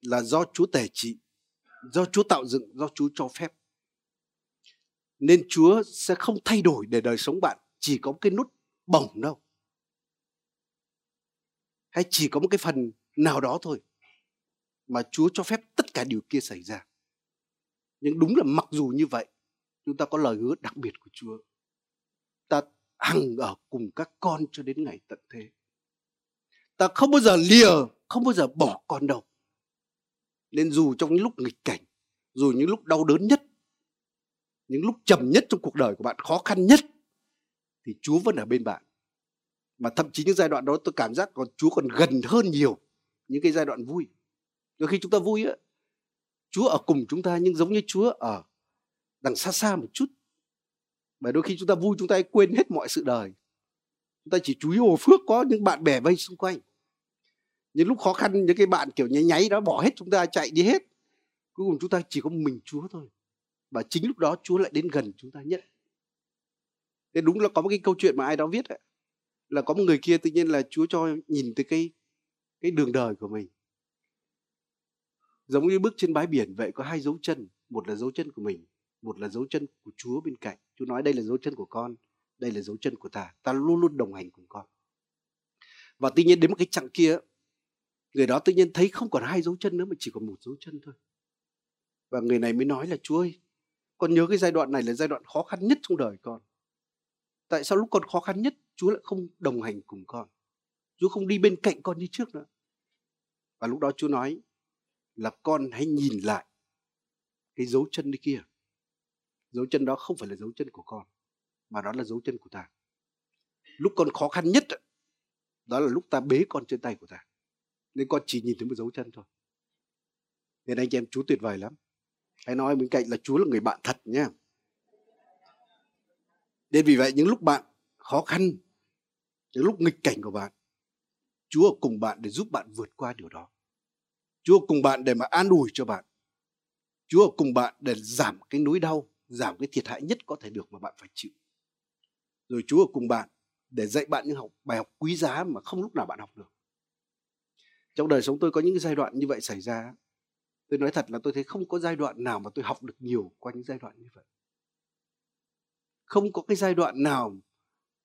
là do Chúa tể trị, do Chúa tạo dựng, do Chúa cho phép, nên Chúa sẽ không thay đổi để đời sống bạn chỉ có cái nút bổng đâu, hay chỉ có một cái phần nào đó thôi, mà Chúa cho phép tất cả điều kia xảy ra. Nhưng đúng là mặc dù như vậy, chúng ta có lời hứa đặc biệt của Chúa, ta hằng ở cùng các con cho đến ngày tận thế. Ta không bao giờ lìa, không bao giờ bỏ con đâu. Nên dù trong những lúc nghịch cảnh, dù những lúc đau đớn nhất, những lúc trầm nhất trong cuộc đời của bạn, khó khăn nhất, thì Chúa vẫn ở bên bạn. Mà thậm chí những giai đoạn đó tôi cảm giác còn Chúa còn gần hơn nhiều những cái giai đoạn vui. Đôi khi chúng ta vui á, Chúa ở cùng chúng ta, nhưng giống như Chúa ở đằng xa xa một chút. Và đôi khi chúng ta vui, chúng ta quên hết mọi sự đời. Chúng ta chỉ chú ý ồ phước có những bạn bè vây xung quanh. Những lúc khó khăn, những cái bạn kiểu nháy nháy đó bỏ hết chúng ta, chạy đi hết. Cuối cùng chúng ta chỉ có mình Chúa thôi. Và chính lúc đó Chúa lại đến gần chúng ta nhất. Thế đúng là có một cái câu chuyện mà ai đó viết ấy, là có một người kia tự nhiên là Chúa cho nhìn tới cái, cái đường đời của mình. Giống như bước trên bãi biển vậy, có hai dấu chân. Một là dấu chân của mình, một là dấu chân của Chúa bên cạnh. Chúa nói đây là dấu chân của con, đây là dấu chân của ta. Ta luôn luôn đồng hành cùng con. Và tự nhiên đến một cái chặng kia, người đó tự nhiên thấy không còn hai dấu chân nữa mà chỉ còn một dấu chân thôi. Và người này mới nói là Chúa ơi, con nhớ cái giai đoạn này là giai đoạn khó khăn nhất trong đời con. Tại sao lúc con khó khăn nhất Chúa lại không đồng hành cùng con? Chúa không đi bên cạnh con như trước nữa. Và lúc đó Chúa nói là con hãy nhìn lại cái dấu chân đi kia. Dấu chân đó không phải là dấu chân của con, mà đó là dấu chân của ta. Lúc con khó khăn nhất, đó là lúc ta bế con trên tay của ta. Nên con chỉ nhìn thấy một dấu chân thôi. Nên anh chị em, Chúa tuyệt vời lắm. Hãy nói bên cạnh là Chúa là người bạn thật nhé. Nên vì vậy những lúc bạn khó khăn, những lúc nghịch cảnh của bạn, Chúa ở cùng bạn để giúp bạn vượt qua điều đó. Chúa ở cùng bạn để mà an ủi cho bạn. Chúa ở cùng bạn để giảm cái nỗi đau, giảm cái thiệt hại nhất có thể được mà bạn phải chịu. Rồi Chúa ở cùng bạn để dạy bạn những học bài học quý giá mà không lúc nào bạn học được. Trong đời sống tôi có những giai đoạn như vậy xảy ra. Tôi nói thật là tôi thấy không có giai đoạn nào mà tôi học được nhiều qua những giai đoạn như vậy. Không có cái giai đoạn nào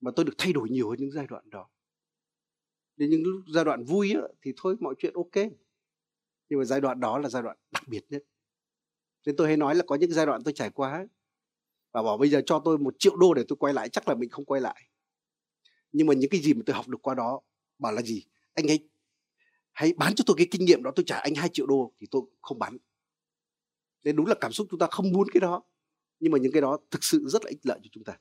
mà tôi được thay đổi nhiều hơn những giai đoạn đó. Đến những lúc giai đoạn vui ấy, thì thôi mọi chuyện ok. Nhưng mà giai đoạn đó là giai đoạn đặc biệt nhất. Nên tôi hay nói là có những giai đoạn tôi trải qua ấy, và bảo bây giờ cho tôi một triệu đô để tôi quay lại, chắc là mình không quay lại. Nhưng mà những cái gì mà tôi học được qua đó, bảo là gì? Anh ấy hãy bán cho tôi cái kinh nghiệm đó, tôi trả anh hai triệu đô, thì tôi không bán. Nên đúng là cảm xúc chúng ta không muốn cái đó. Nhưng mà những cái đó thực sự rất là ích lợi cho chúng ta.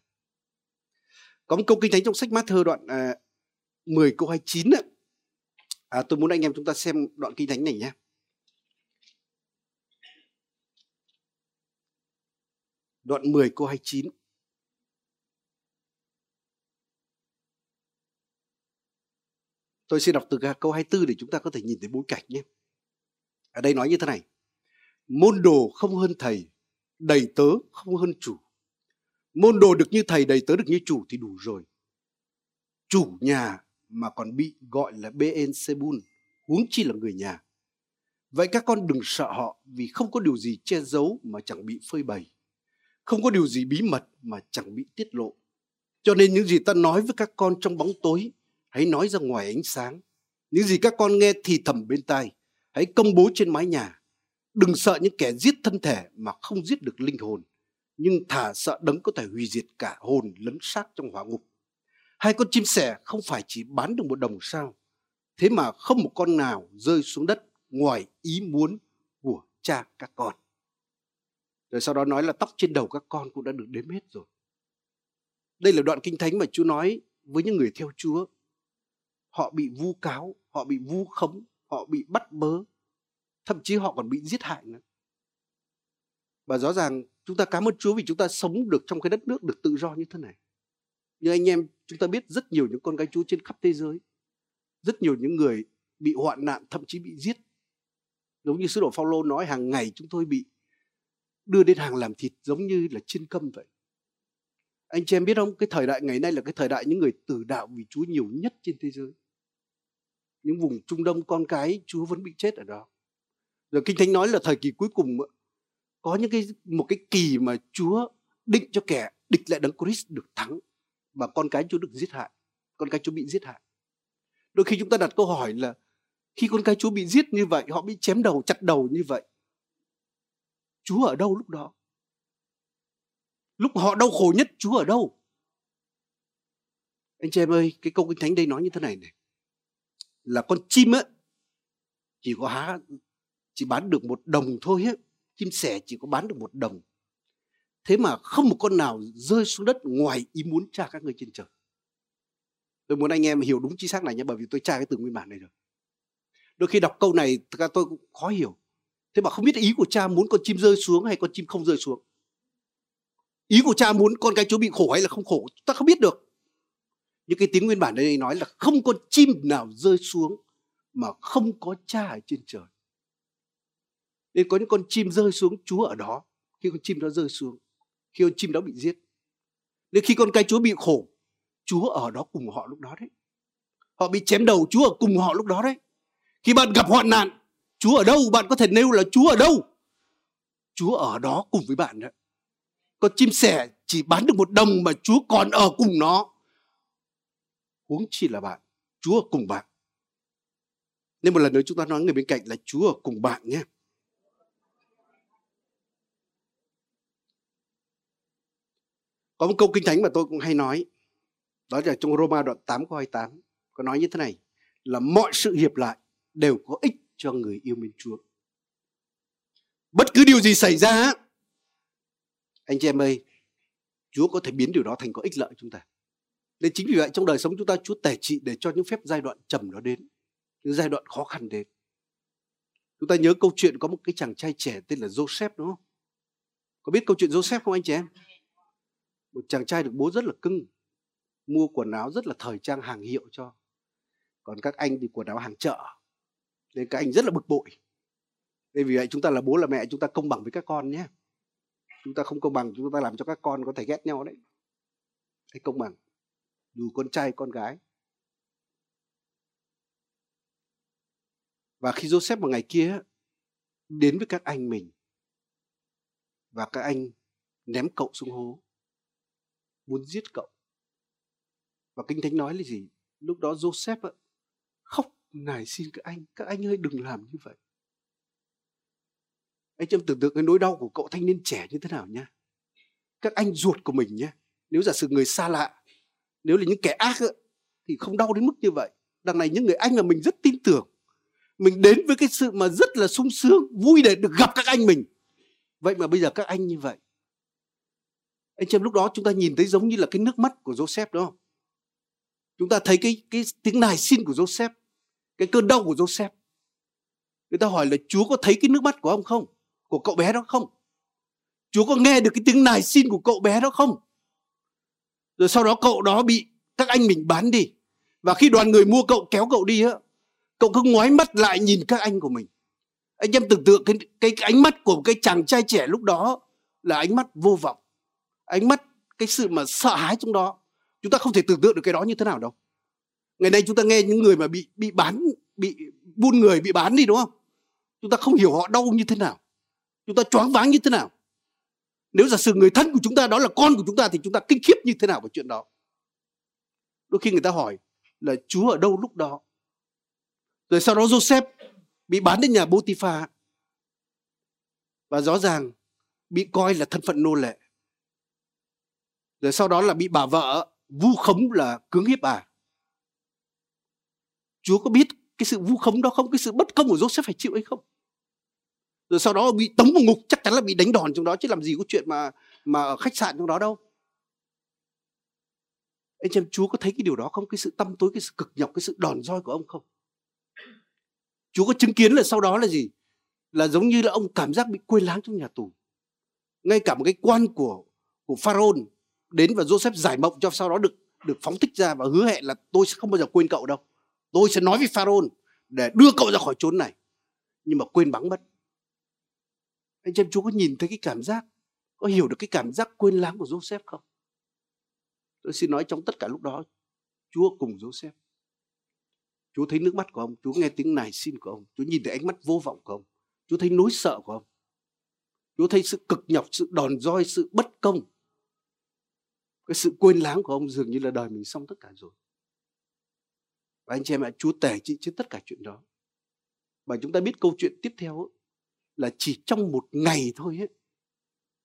Có một câu kinh thánh trong sách Matthew đoạn à, mười câu hai mươi chín ạ. À, tôi muốn anh em chúng ta xem đoạn kinh thánh này nhé. Đoạn mười câu hai mươi chín. Tôi sẽ đọc từ câu hai mươi tư để chúng ta có thể nhìn thấy bối cảnh nhé. Ở đây nói như thế này: môn đồ không hơn thầy, đầy tớ không hơn chủ. Môn đồ được như thầy, đầy tớ được như chủ thì đủ rồi. Chủ nhà mà còn bị gọi là Beelzebul, huống chi là người nhà. Vậy các con đừng sợ họ, vì không có điều gì che giấu mà chẳng bị phơi bày, không có điều gì bí mật mà chẳng bị tiết lộ. Cho nên những gì ta nói với các con trong bóng tối, hãy nói ra ngoài ánh sáng. Những gì các con nghe thì thầm bên tai, hãy công bố trên mái nhà. Đừng sợ những kẻ giết thân thể mà không giết được linh hồn, nhưng thà sợ đấng có thể hủy diệt cả hồn lẫn xác trong hỏa ngục. Hai con chim sẻ không phải chỉ bán được một đồng sao, thế mà không một con nào rơi xuống đất ngoài ý muốn của cha các con. Rồi sau đó nói là tóc trên đầu các con cũng đã được đếm hết rồi. Đây là đoạn kinh thánh mà Chúa nói với những người theo Chúa. Họ bị vu cáo, họ bị vu khống, họ bị bắt bớ, thậm chí họ còn bị giết hại nữa. Và rõ ràng chúng ta cảm ơn Chúa vì chúng ta sống được trong cái đất nước được tự do như thế này. Như anh em chúng ta biết, rất nhiều những con gái Chúa trên khắp thế giới, rất nhiều những người bị hoạn nạn, thậm chí bị giết. Giống như sứ đồ Phao-lô nói, hàng ngày chúng tôi bị đưa đến hàng làm thịt giống như là chiên câm vậy. Anh chị em biết không, cái thời đại ngày nay là cái thời đại những người tử đạo vì Chúa nhiều nhất trên thế giới. Những vùng Trung Đông con cái Chúa vẫn bị chết ở đó. Rồi Kinh Thánh nói là thời kỳ cuối cùng có những cái một cái kỳ mà Chúa định cho kẻ địch lại Đấng Christ được thắng, và con cái Chúa được giết hại, con cái Chúa bị giết hại. Đôi khi chúng ta đặt câu hỏi là khi con cái Chúa bị giết như vậy, họ bị chém đầu, chặt đầu như vậy, Chúa ở đâu lúc đó? Lúc họ đau khổ nhất, Chúa ở đâu? Anh chị em ơi, cái câu Kinh Thánh đây nói như thế này này, là con chim ấy chỉ có há chỉ bán được một đồng thôi ấy. Chim sẻ chỉ có bán được một đồng, thế mà không một con nào rơi xuống đất ngoài ý muốn cha các người trên trời. Tôi muốn anh em hiểu đúng chính xác này nhé, bởi vì tôi tra cái từ nguyên bản này rồi. Đôi khi đọc câu này thực ra tôi cũng khó hiểu. Thế mà không biết ý của cha muốn con chim rơi xuống hay con chim không rơi xuống. Ý của cha muốn con cái Chúa bị khổ hay là không khổ, ta không biết được. Nhưng cái tiếng nguyên bản đây nói là không con chim nào rơi xuống mà không có cha ở trên trời. Nên có những con chim rơi xuống, Chúa ở đó. Khi con chim đó rơi xuống, khi con chim đó bị giết, nên khi con cái Chúa bị khổ, Chúa ở đó cùng họ lúc đó đấy. Họ bị chém đầu, Chúa ở cùng họ lúc đó đấy. Khi bạn gặp hoạn nạn, Chúa ở đâu? Bạn có thể nêu là Chúa ở đâu? Chúa ở đó cùng với bạn đấy. Con chim sẻ chỉ bán được một đồng mà Chúa còn ở cùng nó, huống chi là bạn. Chúa ở cùng bạn. Nên một lần nữa chúng ta nói người bên cạnh là Chúa ở cùng bạn nhé. Có một câu kinh thánh mà tôi cũng hay nói, đó là trong Roma đoạn tám câu hai mươi tám, có nói như thế này là mọi sự hiệp lại đều có ích cho người yêu mến Chúa. Bất cứ điều gì xảy ra, anh chị em ơi, Chúa có thể biến điều đó thành có ích lợi chúng ta. Nên chính vì vậy trong đời sống chúng ta, Chúa tể trị để cho những phép giai đoạn trầm nó đến, những giai đoạn khó khăn đến. Chúng ta nhớ câu chuyện có một cái chàng trai trẻ tên là Joseph, đúng không? Có biết câu chuyện Joseph không anh chị em? Một chàng trai được bố rất là cưng, mua quần áo rất là thời trang hàng hiệu cho, còn các anh thì quần áo hàng chợ. Nên các anh rất là bực bội. Nên vì vậy chúng ta là bố là mẹ, chúng ta công bằng với các con nhé. Chúng ta không công bằng, chúng ta làm cho các con có thể ghét nhau đấy. Hãy công bằng, dù con trai con gái. Và khi Joseph một ngày kia đến với các anh mình, và các anh ném cậu xuống hố, muốn giết cậu. Và Kinh Thánh nói là gì? Lúc đó Joseph khóc nài xin các anh, các anh ơi đừng làm như vậy. Anh em tưởng tượng cái nỗi đau của cậu thanh niên trẻ như thế nào nhá. Các anh ruột của mình nhá, nếu giả sử người xa lạ, nếu là những kẻ ác ấy, thì không đau đến mức như vậy. Đằng này những người anh mà mình rất tin tưởng, mình đến với cái sự mà rất là sung sướng, vui để được gặp các anh mình, vậy mà bây giờ các anh như vậy. Anh em lúc đó chúng ta nhìn thấy giống như là cái nước mắt của Joseph, đúng không? Chúng ta thấy cái, cái tiếng nài xin của Joseph, cái cơn đau của Joseph. Người ta hỏi là Chúa có thấy cái nước mắt của ông không? Của cậu bé đó không? Chúa có nghe được cái tiếng nài xin của cậu bé đó không? Rồi sau đó cậu đó bị các anh mình bán đi. Và khi đoàn người mua cậu kéo cậu đi á, cậu cứ ngoái mắt lại nhìn các anh của mình. Anh em tưởng tượng cái, cái, cái ánh mắt của cái chàng trai trẻ lúc đó là ánh mắt vô vọng. Ánh mắt cái sự mà sợ hãi trong đó. Chúng ta không thể tưởng tượng được cái đó như thế nào đâu. Ngày nay chúng ta nghe những người mà bị bị bán, bị buôn người, bị bán đi đúng không? Chúng ta không hiểu họ đau như thế nào. Chúng ta choáng váng như thế nào. Nếu giả sử người thân của chúng ta đó là con của chúng ta thì chúng ta kinh khiếp như thế nào về chuyện đó. Đôi khi người ta hỏi là Chúa ở đâu lúc đó. Rồi sau đó Joseph bị bán đến nhà Potiphar. Và rõ ràng bị coi là thân phận nô lệ. Rồi sau đó là bị bà vợ vu khống là cưỡng hiếp bà. Chúa có biết cái sự vu khống đó không? Cái sự bất công của Joseph phải chịu hay không? Rồi sau đó bị tống vào ngục, chắc chắn là bị đánh đòn trong đó. Chứ làm gì có chuyện mà, mà ở khách sạn trong đó đâu. Anh em, Chúa có thấy cái điều đó không? Cái sự tăm tối, cái sự cực nhọc, cái sự đòn roi của ông không? Chúa có chứng kiến là sau đó là gì? Là giống như là ông cảm giác bị quên láng trong nhà tù. Ngay cả một cái quan của, của Pharaoh đến và Joseph giải mộng cho, sau đó được, được phóng thích ra và hứa hẹn là tôi sẽ không bao giờ quên cậu đâu. Tôi sẽ nói với Pharaoh để đưa cậu ra khỏi chốn này. Nhưng mà quên bẵng mất. Anh em, Chúa có nhìn thấy cái cảm giác, có hiểu được cái cảm giác quên láng của Joseph không? Tôi xin nói trong tất cả lúc đó, Chúa cùng Joseph. Chúa thấy nước mắt của ông, Chúa nghe tiếng nài xin của ông, Chúa nhìn thấy ánh mắt vô vọng của ông, Chúa thấy nỗi sợ của ông, Chúa thấy sự cực nhọc, sự đòn roi, sự bất công. Cái sự quên láng của ông dường như là đời mình xong tất cả rồi. Và anh chị em ạ, Chúa tể trị trên tất cả chuyện đó. Và chúng ta biết câu chuyện tiếp theo là chỉ trong một ngày thôi ấy,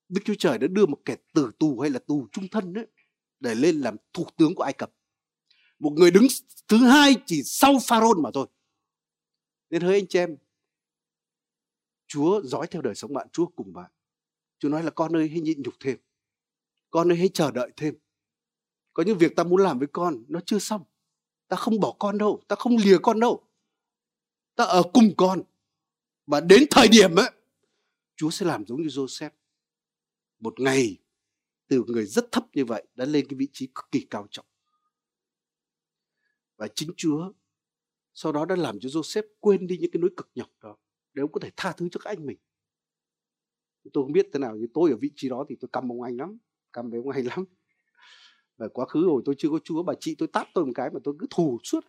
Đức Chúa Trời đã đưa một kẻ tử tù hay là tù chung thân ấy, để lên làm thủ tướng của Ai Cập. Một người đứng thứ hai chỉ sau Pharaoh mà thôi. Nên hỡi anh chị em, Chúa dõi theo đời sống bạn, Chúa cùng bạn. Chúa nói là con ơi hãy nhịn nhục thêm. Con ơi hãy chờ đợi thêm. Có những việc ta muốn làm với con nó chưa xong. Ta không bỏ con đâu, ta không lìa con đâu. Ta ở cùng con. Và đến thời điểm ấy, Chúa sẽ làm giống như Joseph. Một ngày từ người rất thấp như vậy đã lên cái vị trí cực kỳ cao trọng. Và chính Chúa sau đó đã làm cho Joseph quên đi những cái nỗi cực nhọc đó, để ông có thể tha thứ cho các anh mình. Tôi không biết thế nào, nhưng tôi ở vị trí đó thì tôi căm ông anh lắm, căm với ông anh lắm. Và quá khứ hồi tôi chưa có Chúa, bà chị tôi tát tôi một cái mà tôi cứ thù suốt.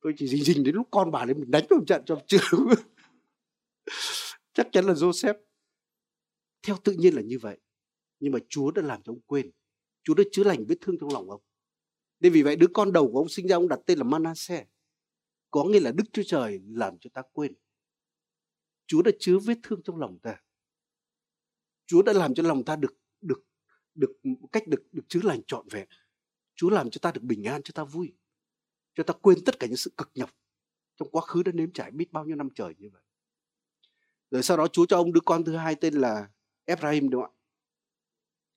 Tôi chỉ rình rình đến lúc con bà lên mình đánh tôi một trận cho chưa. Chắc chắn là Joseph theo tự nhiên là như vậy. Nhưng mà Chúa đã làm cho ông quên. Chúa đã chữa lành vết thương trong lòng ông. Nên vì vậy đứa con đầu của ông sinh ra ông đặt tên là Manasseh. Có nghĩa là Đức Chúa Trời làm cho ta quên. Chúa đã chứa vết thương trong lòng ta. Chúa đã làm cho lòng ta được được được cách được được chữa lành trọn vẹn. Chúa làm cho ta được bình an, cho ta vui. Cho ta quên tất cả những sự cực nhọc trong quá khứ đã nếm trải biết bao nhiêu năm trời như vậy. Rồi sau đó Chúa cho ông đứa con thứ hai tên là Ephraim, đúng không ạ?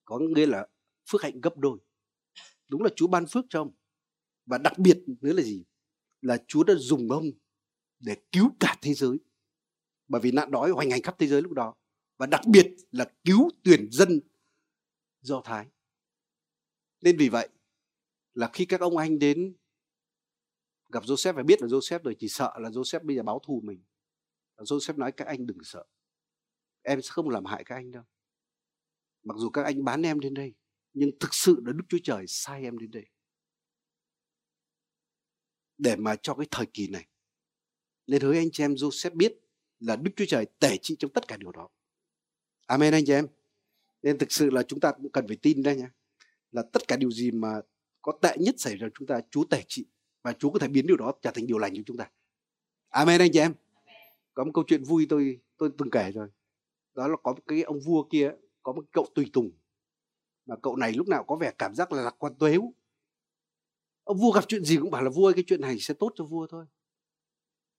Có nghĩa là phước hạnh gấp đôi. Đúng là Chúa ban phước cho ông. Và đặc biệt nữa là gì? Là Chúa đã dùng ông để cứu cả thế giới. Bởi vì nạn đói hoành hành khắp thế giới lúc đó. Và đặc biệt là cứu tuyển dân Do Thái. Nên vì vậy là khi các ông anh đến gặp Joseph và biết là Joseph rồi, chỉ sợ là Joseph bây giờ báo thù mình. Và Joseph nói các anh đừng sợ. Em sẽ không làm hại các anh đâu. Mặc dù các anh bán em đến đây, nhưng thực sự là Đức Chúa Trời sai em đến đây để mà cho cái thời kỳ này. Nên hứa anh chị em, Joseph biết là Đức Chúa Trời tể trị trong tất cả điều đó. Amen anh chị em. Nên thực sự là chúng ta cũng cần phải tin đây nhé, là tất cả điều gì mà có tệ nhất xảy ra chúng ta, Chúa tể trị. Và Chúa có thể biến điều đó trở thành điều lành cho chúng ta. Amen anh chị em. Có một câu chuyện vui tôi tôi từng kể rồi. Đó là có một cái ông vua kia, có một cậu tùy tùng mà cậu này lúc nào có vẻ cảm giác là lạc quan tuếu. Ông vua gặp chuyện gì cũng bảo là vua ơi, cái chuyện này sẽ tốt cho vua thôi.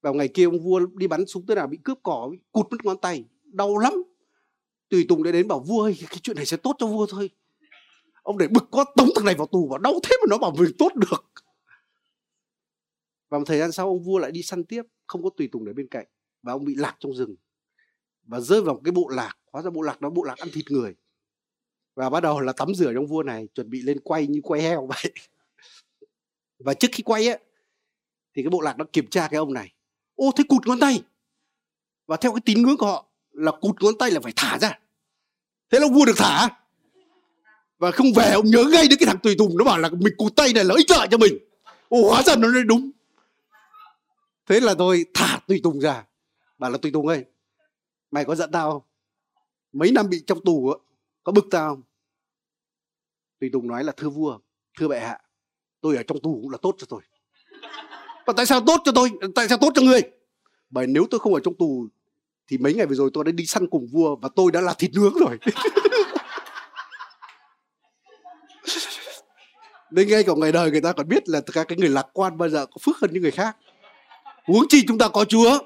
Vào ngày kia ông vua đi bắn súng tới nào bị cướp cỏ, bị cụt mất ngón tay, đau lắm. Tùy tùng đã đến bảo vua ơi, cái chuyện này sẽ tốt cho vua thôi. Ông để bực quá tống thằng này vào tù, bảo đau thế mà nó bảo mình tốt được. Và một thời gian sau ông vua lại đi săn tiếp, không có tùy tùng để bên cạnh, và ông bị lạc trong rừng và rơi vào một cái bộ lạc. Hóa ra bộ lạc đó bộ lạc ăn thịt người, và bắt đầu là tắm rửa trong vua này, chuẩn bị lên quay như quay heo vậy. Và trước khi quay ấy, thì cái bộ lạc nó kiểm tra cái ông này, ô thấy cụt ngón tay, và theo cái tín ngưỡng của họ là cụt ngón tay là phải thả ra. Thế là vua được thả, và không về ông nhớ ngay đến cái thằng tùy tùng nó bảo là mình cụt tay này là ích lợi cho mình. Ô hóa ra nó nói đúng. Thế là tôi thả tùy tùng ra, bảo là tùy tùng ơi, mày có giận tao không? Mấy năm bị trong tù á, có bực tao không? Tùy tùng nói là thưa vua, thưa bệ hạ, tôi ở trong tù cũng là tốt cho tôi. Và tại sao tốt cho tôi? Tại sao tốt cho người? Bởi nếu tôi không ở trong tù thì mấy ngày vừa rồi tôi đã đi săn cùng vua và tôi đã là thịt nướng rồi. Nên ngay cả ngày đời người ta còn biết là các cái người lạc quan bao giờ có phước hơn những người khác. Huống chi chúng ta có Chúa,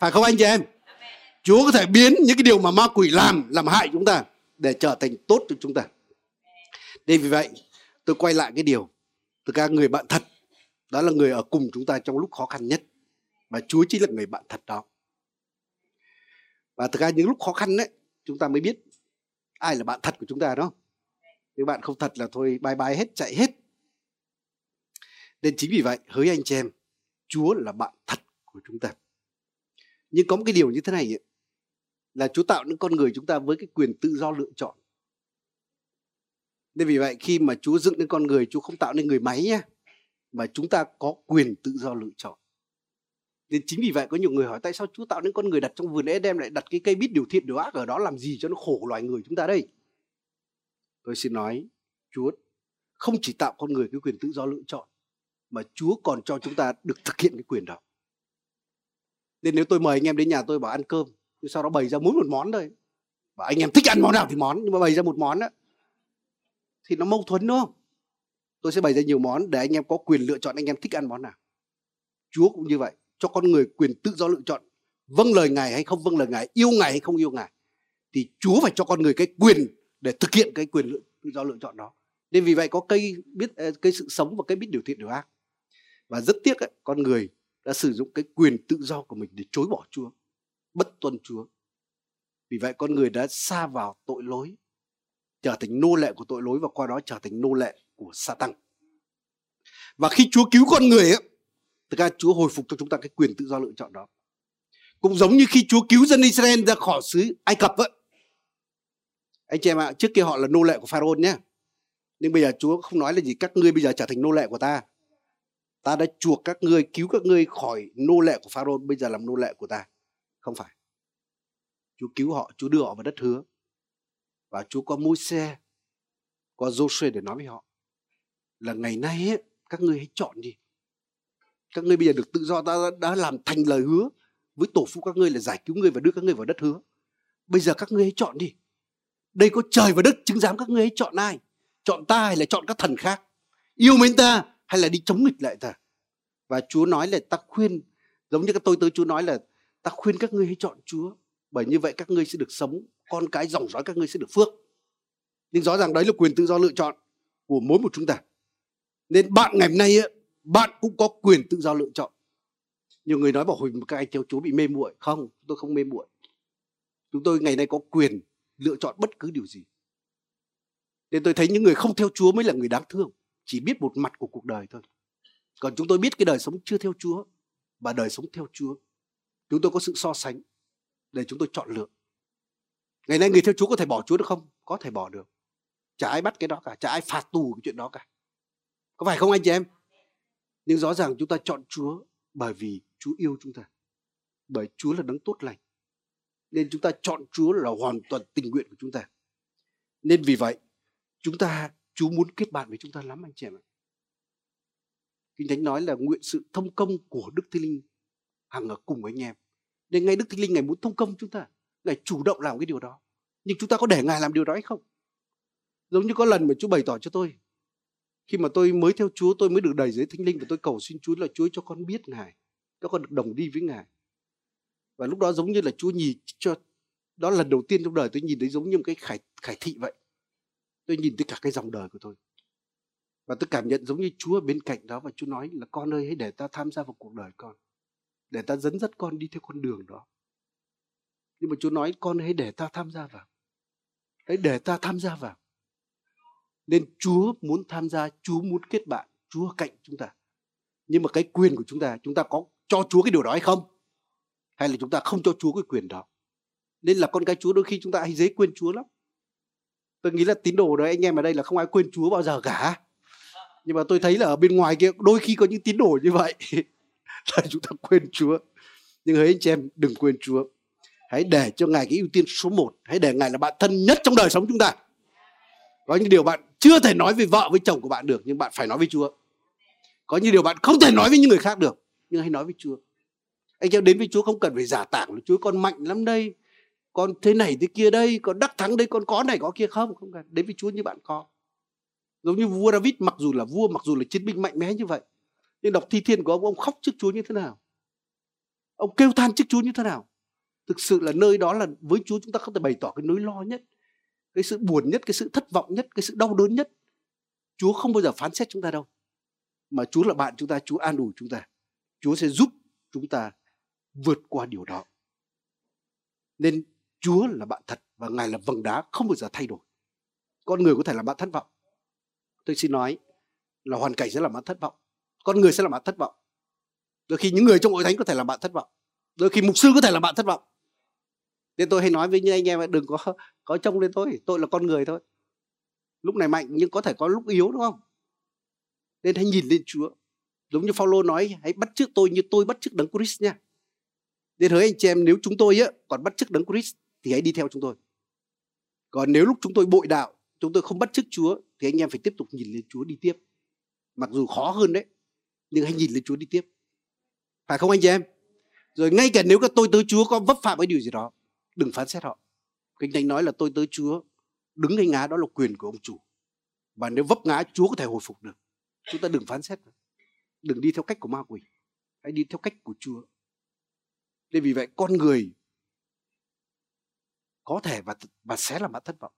phải không anh chị em? Chúa có thể biến những cái điều mà ma quỷ làm, làm hại chúng ta để trở thành tốt cho chúng ta. Nên vì vậy tôi quay lại cái điều, thực ra người bạn thật đó là người ở cùng chúng ta trong lúc khó khăn nhất, và Chúa chính là người bạn thật đó. Và thực ra những lúc khó khăn đấy chúng ta mới biết ai là bạn thật của chúng ta đó. Nếu bạn không thật là thôi bye bye hết, chạy hết. Nên chính vì vậy, hỡi anh chị em, Chúa là bạn thật của chúng ta. Nhưng có một cái điều như thế này ấy, là Chúa tạo những con người chúng ta với cái quyền tự do lựa chọn. Nên vì vậy khi mà Chúa dựng nên con người, Chúa không tạo nên người máy nhé, mà chúng ta có quyền tự do lựa chọn. Nên chính vì vậy có nhiều người hỏi tại sao Chúa tạo nên con người đặt trong vườn Eden lại đặt cái cây biết điều thiện điều ác ở đó làm gì cho nó khổ loài người chúng ta đây? Tôi xin nói, Chúa không chỉ tạo con người cái quyền tự do lựa chọn, mà Chúa còn cho chúng ta được thực hiện cái quyền đó. Nên nếu tôi mời anh em đến nhà tôi bảo ăn cơm, tôi sau đó bày ra mỗi một món thôi, bảo anh em thích ăn món nào thì món, nhưng mà bày ra một món đó, thì nó mâu thuẫn đúng không? Tôi sẽ bày ra nhiều món để anh em có quyền lựa chọn anh em thích ăn món nào. Chúa cũng như vậy, cho con người quyền tự do lựa chọn, vâng lời Ngài hay không vâng lời Ngài, yêu Ngài hay không yêu Ngài. Thì Chúa phải cho con người cái quyền để thực hiện cái quyền tự do lựa chọn đó. Nên vì vậy có cây biết cây sự sống và cây biết điều thiện điều ác. Và rất tiếc ấy, con người đã sử dụng cái quyền tự do của mình để chối bỏ Chúa, bất tuân Chúa. Vì vậy con người đã sa vào tội lỗi, trở thành nô lệ của tội lỗi, và qua đó trở thành nô lệ của Sa-tăng. Và khi Chúa cứu con người ấy, thực ra Chúa hồi phục cho chúng ta cái quyền tự do lựa chọn đó. Cũng giống như khi Chúa cứu dân Israel ra khỏi xứ Ai Cập ấy. Anh chị em ạ, à, trước kia họ là nô lệ của Pharaoh nhé. Nhưng bây giờ Chúa không nói là gì, các ngươi bây giờ trở thành nô lệ của ta. Ta đã chuộc các ngươi, cứu các ngươi khỏi nô lệ của Pharaoh, bây giờ làm nô lệ của ta. Không phải. Chúa cứu họ, Chúa đưa họ vào đất hứa. Và Chúa có Môi-se, có Giô-suê để nói với họ là ngày nay ấy, các ngươi hãy chọn đi. Các ngươi bây giờ được tự do, ta đã làm thành lời hứa với tổ phụ các ngươi là giải cứu ngươi và đưa các ngươi vào đất hứa. Bây giờ các ngươi hãy chọn đi. Đây có trời và đất chứng giám, các ngươi hãy chọn ai? Chọn ta hay là chọn các thần khác? Yêu mến ta hay là đi chống nghịch lại ta? Và Chúa nói là ta khuyên, giống như các tôi tới Chúa nói là ta khuyên các ngươi hãy chọn Chúa, bởi như vậy các ngươi sẽ được sống, con cái dòng dõi các ngươi sẽ được phước. Nhưng rõ ràng đấy là quyền tự do lựa chọn của mỗi một chúng ta. Nên bạn ngày hôm nay ấy, bạn cũng có quyền tự do lựa chọn. Nhiều người nói bảo hồi các anh theo Chúa bị mê muội. Không, tôi không mê muội. Chúng tôi ngày nay có quyền lựa chọn bất cứ điều gì. Nên tôi thấy những người không theo Chúa mới là người đáng thương, chỉ biết một mặt của cuộc đời thôi. Còn chúng tôi biết cái đời sống chưa theo Chúa và đời sống theo Chúa. Chúng tôi có sự so sánh để chúng tôi chọn lựa. Ngày nay người theo Chúa có thể bỏ Chúa được không? Có thể bỏ được. Chả ai bắt cái đó cả, chả ai phạt tù cái chuyện đó cả. Có phải không anh chị em? Nhưng rõ ràng chúng ta chọn Chúa bởi vì Chúa yêu chúng ta, bởi Chúa là đấng tốt lành. Nên chúng ta chọn Chúa là hoàn toàn tình nguyện của chúng ta. Nên vì vậy, chúng ta, Chúa muốn kết bạn với chúng ta lắm anh chị em ạ. Kinh Thánh nói là nguyện sự thông công của Đức Thánh Linh hằng ở cùng với anh em. Nên ngay Đức Thánh Linh Ngài muốn thông công chúng ta, Ngài chủ động làm cái điều đó. Nhưng chúng ta có để Ngài làm điều đó hay không? Giống như có lần mà Chúa bày tỏ cho tôi, khi mà tôi mới theo Chúa, tôi mới được đầy dẫy Thánh Linh và tôi cầu xin Chúa là Chúa cho con biết Ngài, cho con được đồng đi với Ngài. Và lúc đó giống như là Chúa nhìn cho, đó là lần đầu tiên trong đời tôi nhìn thấy giống như một cái khải, khải thị vậy. Tôi nhìn thấy cả cái dòng đời của tôi. Và tôi cảm nhận giống như Chúa ở bên cạnh đó, và Chúa nói là con ơi, hãy để ta tham gia vào cuộc đời con, để ta dẫn dắt con đi theo con đường đó. Nhưng mà Chúa nói con hãy để ta tham gia vào, hãy để ta tham gia vào. Nên Chúa muốn tham gia, Chúa muốn kết bạn, Chúa ở cạnh chúng ta. Nhưng mà cái quyền của chúng ta, chúng ta có cho Chúa cái điều đó hay không? Hay là chúng ta không cho Chúa cái quyền đó? Nên là con cái Chúa đôi khi chúng ta hay dễ quên Chúa lắm. Tôi nghĩ là tín đồ đấy, anh em ở đây là không ai quên Chúa bao giờ cả. Nhưng mà tôi thấy là ở bên ngoài kia đôi khi có những tín đồ như vậy là chúng ta quên Chúa. Nhưng hỡi anh chị em, đừng quên Chúa. Hãy để cho Ngài cái ưu tiên số một. Hãy để Ngài là bạn thân nhất trong đời sống chúng ta. Có những điều bạn chưa thể nói với vợ, với chồng của bạn được, nhưng bạn phải nói với Chúa. Có những điều bạn không thể nói với những người khác được, nhưng hãy nói với Chúa. Anh em đến với Chúa không cần phải giả tảng là Chúa con mạnh lắm đây, con thế này thế kia đây, con đắc thắng đây, con có này có kia. Không, không cần. Đến với Chúa như bạn có. Giống như vua David, mặc dù là vua, mặc dù là chiến binh mạnh mẽ như vậy, nhưng đọc thi thiên của ông, ông khóc trước Chúa như thế nào, ông kêu than trước Chúa như thế nào. Thực sự là nơi đó là với Chúa chúng ta không thể bày tỏ cái nỗi lo nhất, cái sự buồn nhất, cái sự thất vọng nhất, cái sự đau đớn nhất. Chúa không bao giờ phán xét chúng ta đâu, mà Chúa là bạn chúng ta, Chúa an ủi chúng ta, Chúa sẽ giúp chúng ta vượt qua điều đó. Nên Chúa là bạn thật, và Ngài là vầng đá không bao giờ thay đổi. Con người có thể làm bạn thất vọng. Tôi xin nói là hoàn cảnh sẽ làm bạn thất vọng, con người sẽ làm bạn thất vọng. Đôi khi những người trong hội thánh có thể làm bạn thất vọng, đôi khi mục sư có thể làm bạn thất vọng. Nên tôi hay nói với những anh em là đừng có có trông lên tôi, tôi là con người thôi. Lúc này mạnh nhưng có thể có lúc yếu, đúng không? Nên hãy nhìn lên Chúa. Giống như Phao-lô nói, hãy bắt chước tôi như tôi bắt chước Đấng Christ nha. Nên hỡi anh chị em, nếu chúng tôi á, còn bắt chước Đấng Christ thì hãy đi theo chúng tôi. Còn nếu lúc chúng tôi bội đạo, chúng tôi không bắt chước Chúa, thì anh em phải tiếp tục nhìn lên Chúa đi tiếp. Mặc dù khó hơn đấy, nhưng hãy nhìn lên Chúa đi tiếp. Phải không anh chị em? Rồi ngay cả nếu các tôi tớ Chúa có vấp phạm với điều gì đó, đừng phán xét họ. Kinh Thánh nói là tôi tớ Chúa đứng hay ngã, đó là quyền của ông chủ. Và nếu vấp ngã, Chúa có thể hồi phục được. Chúng ta đừng phán xét, đừng đi theo cách của ma quỷ, hãy đi theo cách của Chúa. Nên vì vậy con người có thể và, và sẽ làm bạn thất vọng,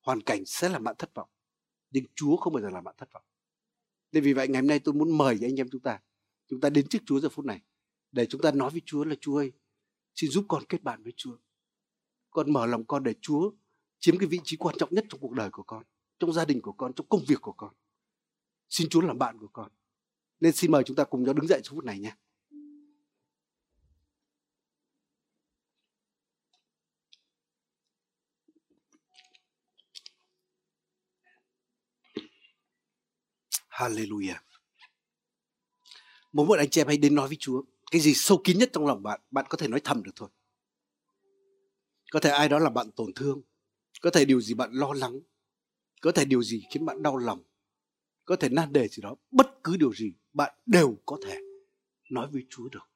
hoàn cảnh sẽ làm bạn thất vọng, nhưng Chúa không bao giờ làm bạn thất vọng. Nên vì vậy ngày hôm nay tôi muốn mời anh em chúng ta, chúng ta đến trước Chúa giờ phút này để chúng ta nói với Chúa là Chúa ơi, xin giúp con kết bạn với Chúa. Con mở lòng con để Chúa chiếm cái vị trí quan trọng nhất trong cuộc đời của con, trong gia đình của con, trong công việc của con. Xin Chúa làm bạn của con. Nên xin mời chúng ta cùng nhau đứng dậy trong phút này nhé. Hallelujah. Mỗi một anh chị em hãy đến nói với Chúa cái gì sâu kín nhất trong lòng bạn. Bạn có thể nói thầm được thôi. Có thể ai đó làm bạn tổn thương, có thể điều gì bạn lo lắng, có thể điều gì khiến bạn đau lòng, có thể nan đề gì đó. Bất cứ điều gì bạn đều có thể nói với Chúa được.